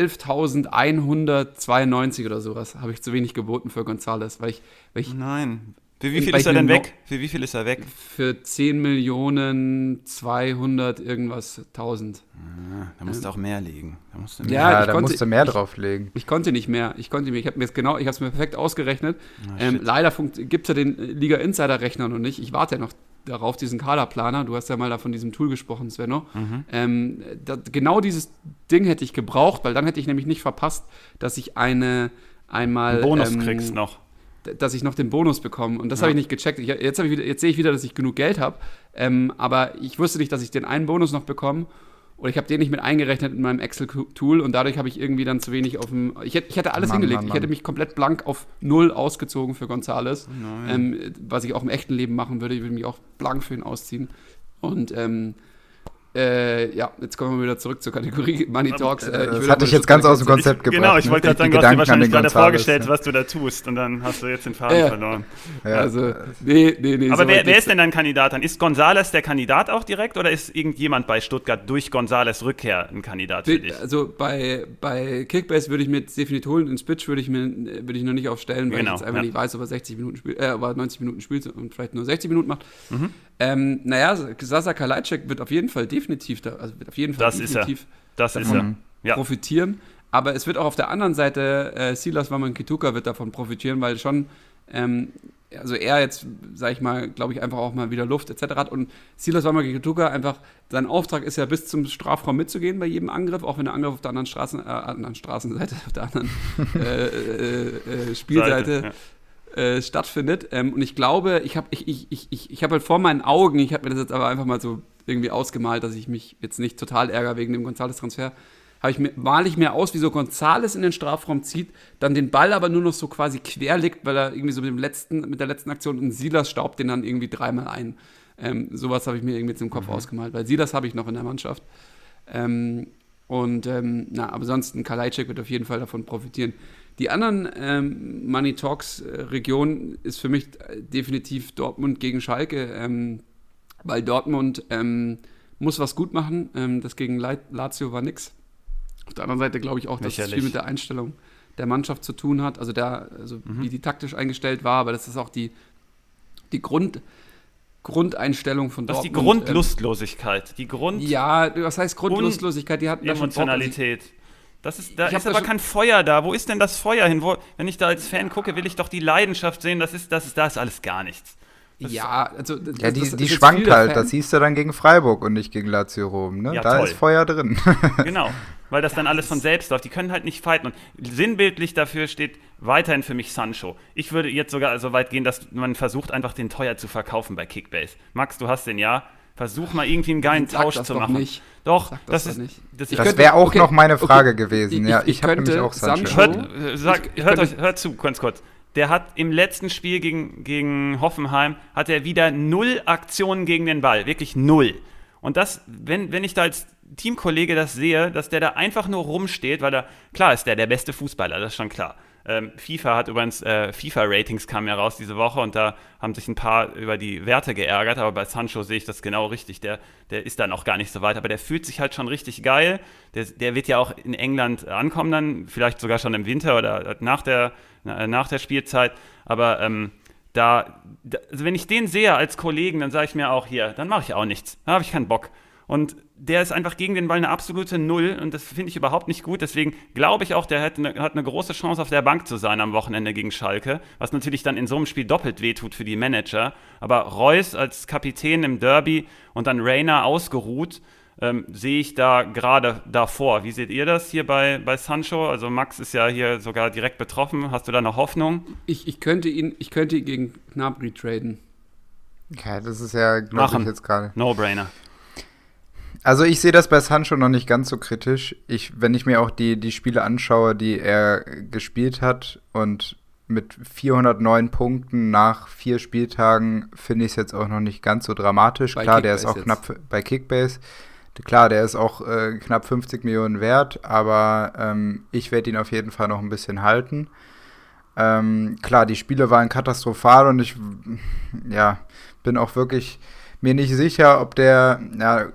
elftausendeinhundertzweiundneunzig oder sowas habe ich zu wenig geboten für González, weil ich, weil ich nein. Für wie viel ist er denn weg? Für wie viel ist er weg? Für zehn Millionen zweihundert irgendwas tausend. Ah, da musst ähm, du auch mehr legen. Da musst du mehr, ja, ja, da konnte, musst du mehr ich, drauflegen. Ich, ich konnte nicht mehr. Ich konnte nicht mehr. Ich habe mir das genau, ich habe es mir perfekt ausgerechnet. Ah, ähm, leider gibt es ja den Liga Insider Rechner noch nicht. Ich warte ja noch darauf, diesen Kaderplaner, du hast ja mal da von diesem Tool gesprochen, Svenno, mhm. ähm, da, genau dieses Ding hätte ich gebraucht, weil dann hätte ich nämlich nicht verpasst, dass ich eine einmal... Einen Bonus ähm, kriegst noch. Dass ich noch den Bonus bekomme und das ja. habe ich nicht gecheckt. Ich, jetzt hab ich wieder, jetzt sehe ich wieder, dass ich genug Geld habe, ähm, aber ich wusste nicht, dass ich den einen Bonus noch bekomme und ich habe den nicht mit eingerechnet in meinem Excel-Tool und dadurch habe ich irgendwie dann zu wenig auf dem... Ich, ich hätte alles Mann, hingelegt, Mann, Mann. Ich hätte mich komplett blank auf null ausgezogen für González, ähm, was ich auch im echten Leben machen würde. Ich würde mich auch blank für ihn ausziehen. Und ähm, äh, ja, jetzt kommen wir wieder zurück zur Kategorie Money Talks. Äh, das hatte ich jetzt ganz aus dem Konzept ich, gebracht. Genau, ich wollte ne? gerade sagen, du hast dir wahrscheinlich gerade vorgestellt, ja. was du da tust und dann hast du jetzt den Faden äh, verloren. Ja. Also, nee, nee, nee. Aber so wer, wer ist denn dein Kandidat dann? Ist González der Kandidat auch direkt oder ist irgendjemand bei Stuttgart durch González Rückkehr ein Kandidat für dich? Also bei, bei Kickbase würde ich mir jetzt definitiv holen, in Spitch würde ich mir würde ich noch nicht aufstellen, weil genau, ich jetzt einfach ja. nicht weiß, ob er sechzig Minuten spielt, äh, ob er neunzig Minuten spielt und vielleicht nur sechzig Minuten macht. Mhm. Ähm, naja, Sasa Kalajdzic wird auf jeden Fall definitiv, da, also wird auf jeden Fall das definitiv ist das davon ist ja. profitieren. Aber es wird auch auf der anderen Seite, äh, Silas Wamangituka wird davon profitieren, weil schon, ähm, also er jetzt, sag ich mal, glaube ich, einfach auch mal wieder Luft et cetera hat. Und Silas Wamangituka einfach, sein Auftrag ist ja bis zum Strafraum mitzugehen bei jedem Angriff, auch wenn der Angriff auf der anderen, Straßen, äh, anderen Straßenseite, auf der anderen äh, äh, äh, Spielseite Seite, ja. Äh, stattfindet. Ähm, und ich glaube, ich habe ich, ich, ich, ich, ich hab halt vor meinen Augen, ich habe mir das jetzt aber einfach mal so irgendwie ausgemalt, dass ich mich jetzt nicht total ärgere wegen dem González-Transfer, habe ich mir, male ich mir aus, wie so González in den Strafraum zieht, dann den Ball aber nur noch so quasi quer legt, weil er irgendwie so mit dem letzten, mit der letzten Aktion, und Silas staubt den dann irgendwie dreimal ein. Ähm, sowas habe ich mir irgendwie jetzt im Kopf mhm. ausgemalt, weil Silas habe ich noch in der Mannschaft. Ähm, und ähm, na, aber sonst ein Kalajdzic wird auf jeden Fall davon profitieren. Die anderen ähm, Money Talks-Region ist für mich definitiv Dortmund gegen Schalke, ähm, weil Dortmund ähm, muss was gut machen. Ähm, das gegen Lazio war nix. Auf der anderen Seite glaube ich auch, dass es viel mit der Einstellung der Mannschaft zu tun hat, also, der, also mhm. wie die taktisch eingestellt war, aber das ist auch die, die Grund... Grundeinstellung von das Dortmund. Das ist die Grundlustlosigkeit. Ähm, die Grund ja, was heißt Grundlustlosigkeit? Die hatten Emotionalität. Da schon das ist, da ich ist aber da kein Feuer da. Wo ist denn das Feuer hin? Wo, wenn ich da als Fan gucke, will ich doch die Leidenschaft sehen. Das ist, das ist, da ist alles gar nichts. Das ja, also das, ja, die, das, das die schwankt halt. Fan. Das hieß ja dann gegen Freiburg und nicht gegen Lazio Rom. Ne? Ja, da toll. Ist Feuer drin. Genau, weil das dann alles von selbst läuft. Die können halt nicht fighten. Und sinnbildlich dafür steht weiterhin für mich Sancho. Ich würde jetzt sogar so weit gehen, dass man versucht, einfach den teuer zu verkaufen bei Kickbase. Max, du hast den ja. Versuch mal irgendwie einen geilen Sag Tausch das zu machen. Doch, nicht. doch das, das ist nicht. Das, das wäre auch okay, noch meine Frage okay, gewesen. Ich, ja, ich, ich habe nämlich auch Sancho. Hört, sag, ich, ich hört, euch, hört zu, ganz kurz. Der hat im letzten Spiel gegen, gegen Hoffenheim, hat er wieder null Aktionen gegen den Ball. Wirklich null. Und das, wenn, wenn ich da als Teamkollege das sehe, dass der da einfach nur rumsteht, weil da, klar ist der der beste Fußballer, das ist schon klar. Ähm, FIFA hat übrigens, äh, FIFA-Ratings kamen ja raus diese Woche und da haben sich ein paar über die Werte geärgert, aber bei Sancho sehe ich das genau richtig, der, der ist da noch gar nicht so weit, aber der fühlt sich halt schon richtig geil, der, der wird ja auch in England ankommen dann, vielleicht sogar schon im Winter oder nach der, nach der Spielzeit, aber ähm, da, da also wenn ich den sehe als Kollegen, dann sage ich mir auch hier, dann mache ich auch nichts, da habe ich keinen Bock. Und der ist einfach gegen den Ball eine absolute Null und das finde ich überhaupt nicht gut. Deswegen glaube ich auch, der hat eine, hat eine große Chance, auf der Bank zu sein am Wochenende gegen Schalke, was natürlich dann in so einem Spiel doppelt wehtut für die Manager. Aber Reus als Kapitän im Derby und dann Reina ausgeruht, ähm, sehe ich da gerade davor. Wie seht ihr das hier bei, bei Sancho? Also Max ist ja hier sogar direkt betroffen. Hast du da noch Hoffnung? Ich, ich, könnte, ihn, ich könnte ihn gegen Gnabry traden. Okay, das ist ja, glaube ich, jetzt gerade. No-brainer. Also ich sehe das bei Sancho noch nicht ganz so kritisch. Ich, wenn ich mir auch die, die Spiele anschaue, die er gespielt hat, und mit vierhundertneun Punkten nach vier Spieltagen finde ich es jetzt auch noch nicht ganz so dramatisch. Bei Klar, Kickbase der ist auch jetzt. knapp bei Kickbase. Klar, der ist auch äh, knapp fünfzig Millionen wert, aber ähm, ich werde ihn auf jeden Fall noch ein bisschen halten. Ähm, klar, die Spiele waren katastrophal und ich ja, bin auch wirklich mir nicht sicher, ob der... Ja,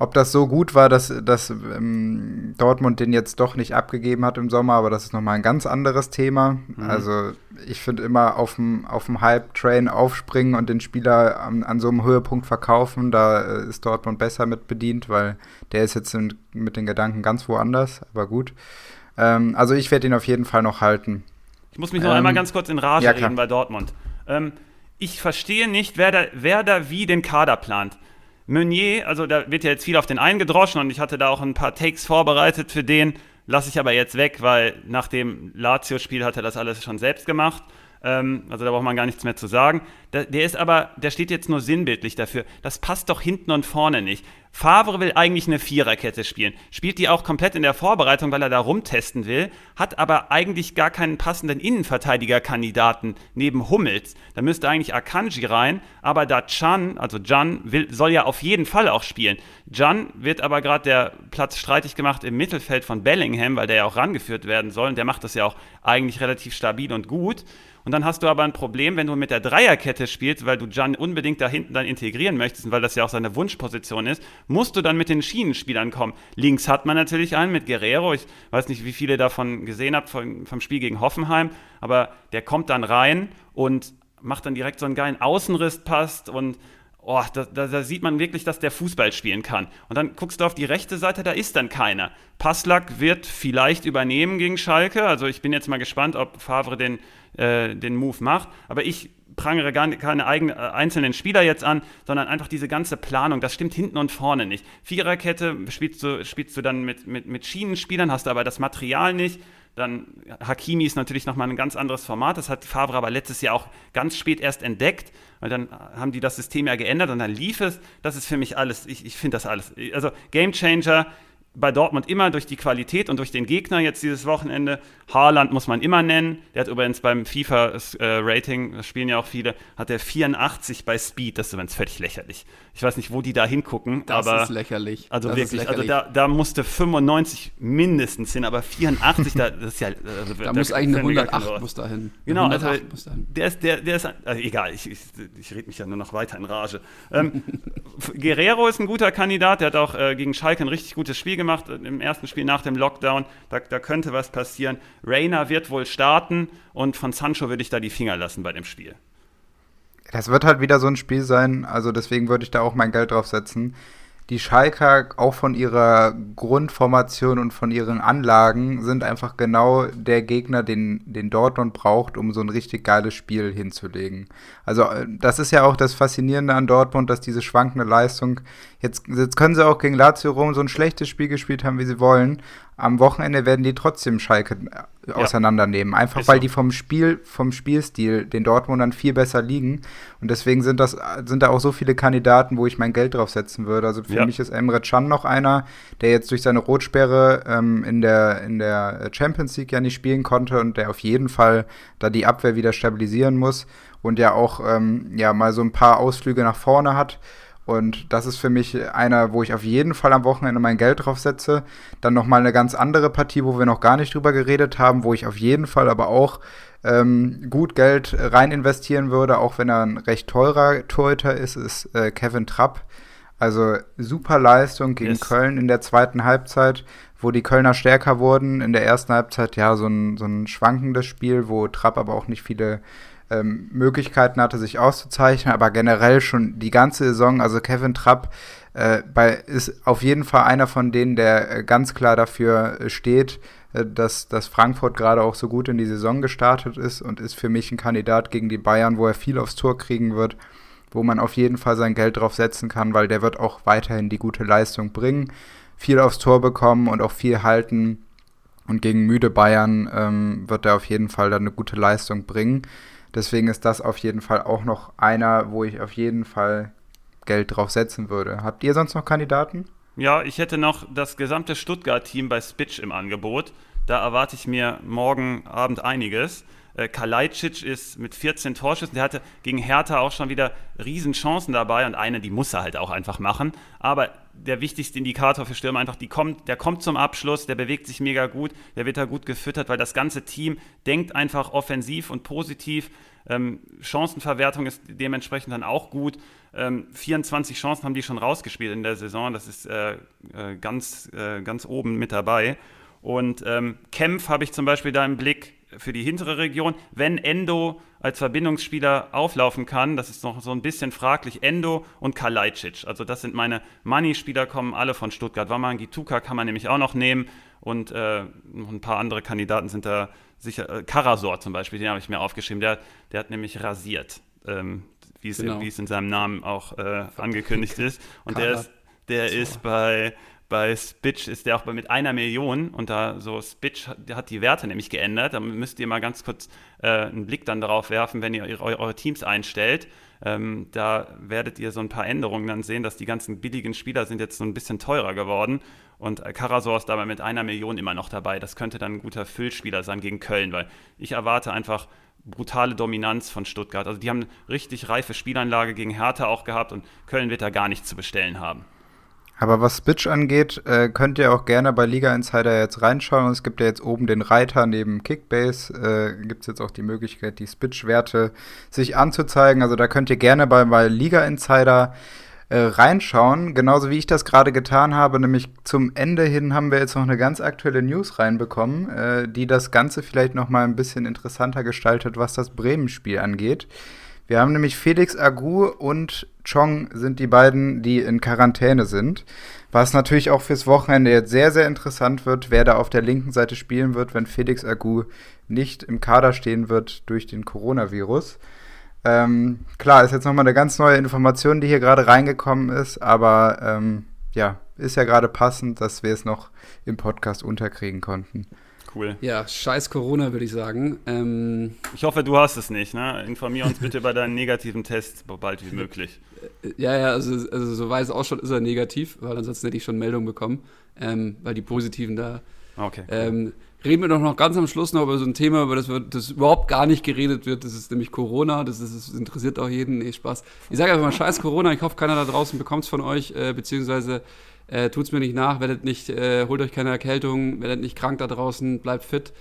ob das so gut war, dass, dass ähm, Dortmund den jetzt doch nicht abgegeben hat im Sommer, aber das ist nochmal ein ganz anderes Thema. Mhm. Also ich finde immer auf dem Hype-Train aufspringen und den Spieler an, an so einem Höhepunkt verkaufen, da äh, ist Dortmund besser mit bedient, weil der ist jetzt in, mit den Gedanken ganz woanders, aber gut. Ähm, also ich werde ihn auf jeden Fall noch halten. Ich muss mich noch ähm, einmal ganz kurz in Rage ja, reden bei Dortmund. Ähm, ich verstehe nicht, wer da, wer da wie den Kader plant. Meunier, also da wird ja jetzt viel auf den eingedroschen und ich hatte da auch ein paar Takes vorbereitet für den, lasse ich aber jetzt weg, weil nach dem Lazio-Spiel hat er das alles schon selbst gemacht, ähm, also da braucht man gar nichts mehr zu sagen. Da, der ist aber, der steht jetzt nur sinnbildlich dafür, das passt doch hinten und vorne nicht. Favre will eigentlich eine Viererkette spielen, spielt die auch komplett in der Vorbereitung, weil er da rumtesten will, hat aber eigentlich gar keinen passenden Innenverteidigerkandidaten neben Hummels. Da müsste eigentlich Akanji rein, aber da Can, also Can, will, soll ja auf jeden Fall auch spielen. Can wird aber gerade der Platz streitig gemacht im Mittelfeld von Bellingham, weil der ja auch rangeführt werden soll und der macht das ja auch eigentlich relativ stabil und gut. Und dann hast du aber ein Problem, wenn du mit der Dreierkette spielst, weil du Can unbedingt da hinten dann integrieren möchtest und weil das ja auch seine Wunschposition ist, musst du dann mit den Schienenspielern kommen. Links hat man natürlich einen mit Guerreiro, ich weiß nicht, wie viele davon gesehen habt vom, vom Spiel gegen Hoffenheim, aber der kommt dann rein und macht dann direkt so einen geilen Außenrisspass und oh, da, da, da sieht man wirklich, dass der Fußball spielen kann. Und dann guckst du auf die rechte Seite, da ist dann keiner. Passlack wird vielleicht übernehmen gegen Schalke, also ich bin jetzt mal gespannt, ob Favre den, äh, den Move macht, aber ich prangere gar keine eigenen, äh, einzelnen Spieler jetzt an, sondern einfach diese ganze Planung, das stimmt hinten und vorne nicht. Viererkette spielst du, spielst du dann mit, mit, mit Schienenspielern, hast aber das Material nicht. Dann Hakimi ist natürlich nochmal ein ganz anderes Format, das hat Favre aber letztes Jahr auch ganz spät erst entdeckt, weil dann haben die das System ja geändert und dann lief es. Das ist für mich alles, ich, ich finde das alles, also Gamechanger. bei Dortmund immer durch die Qualität und durch den Gegner jetzt dieses Wochenende. Haaland muss man immer nennen. Der hat übrigens beim FIFA-Rating, das spielen ja auch viele, hat der vierundachtzig bei Speed. Das ist übrigens völlig lächerlich. Ich weiß nicht, wo die da hingucken. Das aber ist lächerlich. Also das wirklich, lächerlich. Also da, da musste fünfundneunzig mindestens hin, aber vierundachtzig, da, das ist ja... Also da, da muss eigentlich eine hundertacht muss da hin. Genau, also der ist, der, der ist also egal, ich, ich, ich rede mich ja nur noch weiter in Rage. Ähm, Guerreiro ist ein guter Kandidat, der hat auch äh, gegen Schalke ein richtig gutes Spiel gemacht, im ersten Spiel nach dem Lockdown, da, da könnte was passieren. Reina wird wohl starten und von Sancho würde ich da die Finger lassen bei dem Spiel. Das wird halt wieder so ein Spiel sein, also deswegen würde ich da auch mein Geld drauf setzen. Die Schalker, auch von ihrer Grundformation und von ihren Anlagen, sind einfach genau der Gegner, den, den Dortmund braucht, um so ein richtig geiles Spiel hinzulegen. Also das ist ja auch das Faszinierende an Dortmund, dass diese schwankende Leistung, jetzt, jetzt können sie auch gegen Lazio Rom so ein schlechtes Spiel gespielt haben, wie sie wollen, am Wochenende werden die trotzdem Schalke ja. auseinandernehmen. Einfach ist weil so. die vom Spiel, vom Spielstil den Dortmundern viel besser liegen. Und deswegen sind das sind da auch so viele Kandidaten, wo ich mein Geld drauf setzen würde. Also für ja. mich ist Emre Can noch einer, der jetzt durch seine Rotsperre ähm, in der, in der Champions League ja nicht spielen konnte und der auf jeden Fall da die Abwehr wieder stabilisieren muss und ja auch ähm, ja, mal so ein paar Ausflüge nach vorne hat. Und das ist für mich einer, wo ich auf jeden Fall am Wochenende mein Geld drauf setze. Dann nochmal eine ganz andere Partie, wo wir noch gar nicht drüber geredet haben, wo ich auf jeden Fall aber auch ähm, gut Geld rein investieren würde, auch wenn er ein recht teurer Torhüter ist, ist äh, Kevin Trapp. Also super Leistung gegen yes. Köln in der zweiten Halbzeit, wo die Kölner stärker wurden. In der ersten Halbzeit ja so ein, so ein schwankendes Spiel, wo Trapp aber auch nicht viele Ähm, Möglichkeiten hatte, sich auszuzeichnen, aber generell schon die ganze Saison, also Kevin Trapp äh, bei, ist auf jeden Fall einer von denen, der äh, ganz klar dafür äh, steht, äh, dass, dass Frankfurt gerade auch so gut in die Saison gestartet ist und ist für mich ein Kandidat gegen die Bayern, wo er viel aufs Tor kriegen wird, wo man auf jeden Fall sein Geld drauf setzen kann, weil der wird auch weiterhin die gute Leistung bringen, viel aufs Tor bekommen und auch viel halten und gegen müde Bayern ähm, wird er auf jeden Fall dann eine gute Leistung bringen. Deswegen ist das auf jeden Fall auch noch einer, wo ich auf jeden Fall Geld drauf setzen würde. Habt ihr sonst noch Kandidaten? Ja, ich hätte noch das gesamte Stuttgart-Team bei Spitch im Angebot. Da erwarte ich mir morgen Abend einiges. Kalajdzic ist mit vierzehn Torschüssen, der hatte gegen Hertha auch schon wieder Riesenchancen dabei und eine, die muss er halt auch einfach machen. Aber der wichtigste Indikator für Stürmer einfach, die kommt, der kommt zum Abschluss, der bewegt sich mega gut, der wird da gut gefüttert, weil das ganze Team denkt einfach offensiv und positiv. Ähm, Chancenverwertung ist dementsprechend dann auch gut. Ähm, vierundzwanzig Chancen haben die schon rausgespielt in der Saison, das ist äh, äh, ganz, äh, ganz oben mit dabei. Und ähm, Kempf habe ich zum Beispiel da im Blick für die hintere Region. Wenn Endo als Verbindungsspieler auflaufen kann, das ist noch so ein bisschen fraglich, Endo und Kalajdzic. Also das sind meine Money-Spieler, kommen alle von Stuttgart. Wamangituka kann man nämlich auch noch nehmen und äh, noch ein paar andere Kandidaten sind da sicher. Äh, Karasor zum Beispiel, den habe ich mir aufgeschrieben. Der, der hat nämlich rasiert, ähm, wie genau. es in seinem Namen auch äh, angekündigt ist. Und der ist, der ist bei... Bei Spitch ist der auch mit einer Million und da so Spitch hat die Werte nämlich geändert. Da müsst ihr mal ganz kurz äh, einen Blick dann darauf werfen, wenn ihr eure, eure Teams einstellt. Ähm, da werdet ihr so ein paar Änderungen dann sehen, dass die ganzen billigen Spieler sind jetzt so ein bisschen teurer geworden und Karasor ist dabei mit einer Million immer noch dabei. Das könnte dann ein guter Füllspieler sein gegen Köln, weil ich erwarte einfach brutale Dominanz von Stuttgart. Also die haben eine richtig reife Spielanlage gegen Hertha auch gehabt und Köln wird da gar nichts zu bestellen haben. Aber was Spitch angeht, äh, könnt ihr auch gerne bei Liga Insider jetzt reinschauen. Es gibt ja jetzt oben den Reiter neben Kickbase. Äh, gibt es jetzt auch die Möglichkeit, die Spitch-Werte sich anzuzeigen. Also da könnt ihr gerne bei, bei Liga Insider äh, reinschauen. Genauso wie ich das gerade getan habe. Nämlich zum Ende hin haben wir jetzt noch eine ganz aktuelle News reinbekommen, äh, die das Ganze vielleicht noch mal ein bisschen interessanter gestaltet, was das Bremen-Spiel angeht. Wir haben nämlich Felix Agu und Chong sind die beiden, die in Quarantäne sind. Was natürlich auch fürs Wochenende jetzt sehr, sehr interessant wird, wer da auf der linken Seite spielen wird, wenn Felix Agu nicht im Kader stehen wird durch den Coronavirus. Ähm, klar, ist jetzt nochmal eine ganz neue Information, die hier gerade reingekommen ist, aber ähm, ja, ist ja gerade passend, dass wir es noch im Podcast unterkriegen konnten. Cool. Ja, scheiß Corona, würde ich sagen. Ähm, ich hoffe, du hast es nicht, ne? Informier uns bitte über deinen negativen Test, so bald wie möglich. Ja, ja, also, also so weiß auch schon, ist er negativ, weil ansonsten hätte ich schon Meldung bekommen, ähm, weil die Positiven da... Okay. Ähm, reden wir doch noch ganz am Schluss noch über so ein Thema, über das, wir, das überhaupt gar nicht geredet wird. Das ist nämlich Corona. Das, ist, das interessiert auch jeden. Nee, Spaß. Ich sage einfach mal, scheiß Corona. Ich hoffe, keiner da draußen bekommt es von euch, äh, beziehungsweise äh, tut's mir nicht nach. Werdet nicht, äh, holt euch keine Erkältung, werdet nicht krank da draußen, bleibt fit.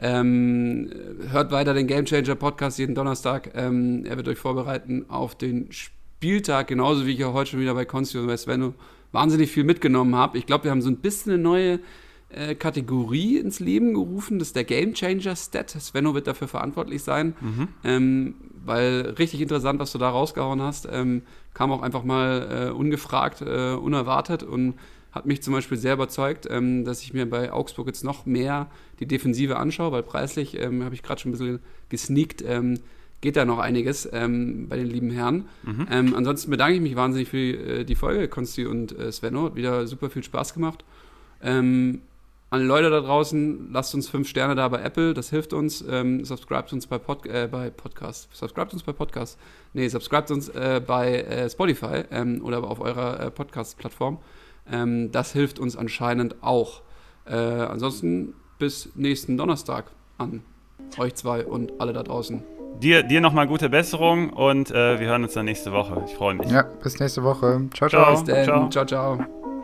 Ähm, hört weiter den Gamechanger-Podcast jeden Donnerstag. Ähm, er wird euch vorbereiten auf den Spieltag, genauso wie ich auch heute schon wieder bei Consti und bei Svenno wahnsinnig viel mitgenommen habe. Ich glaube, wir haben so ein bisschen eine neue Kategorie ins Leben gerufen, das ist der Game-Changer-Stat. Svenno wird dafür verantwortlich sein, mhm. ähm, weil richtig interessant, was du da rausgehauen hast, ähm, kam auch einfach mal äh, ungefragt, äh, unerwartet und hat mich zum Beispiel sehr überzeugt, ähm, dass ich mir bei Augsburg jetzt noch mehr die Defensive anschaue, weil preislich, ähm, habe ich gerade schon ein bisschen gesneakt, ähm, geht da noch einiges ähm, bei den lieben Herren. Mhm. Ähm, ansonsten bedanke ich mich wahnsinnig für äh, die Folge, Konsti und äh, Svenno, hat wieder super viel Spaß gemacht. Ähm, An Leute da draußen, lasst uns fünf Sterne da bei Apple, das hilft uns. Ähm, subscribt uns bei, Pod, äh, bei Podcast. Subscribt uns bei Podcast. Nee, subscribt uns äh, bei äh, Spotify ähm, oder auf eurer äh, Podcast-Plattform. Ähm, das hilft uns anscheinend auch. Äh, ansonsten bis nächsten Donnerstag an euch zwei und alle da draußen. Dir, dir nochmal gute Besserung und äh, wir hören uns dann nächste Woche. Ich freue mich. Ja, bis nächste Woche. Ciao, ciao. Ciao, bis denn. ciao. ciao, ciao.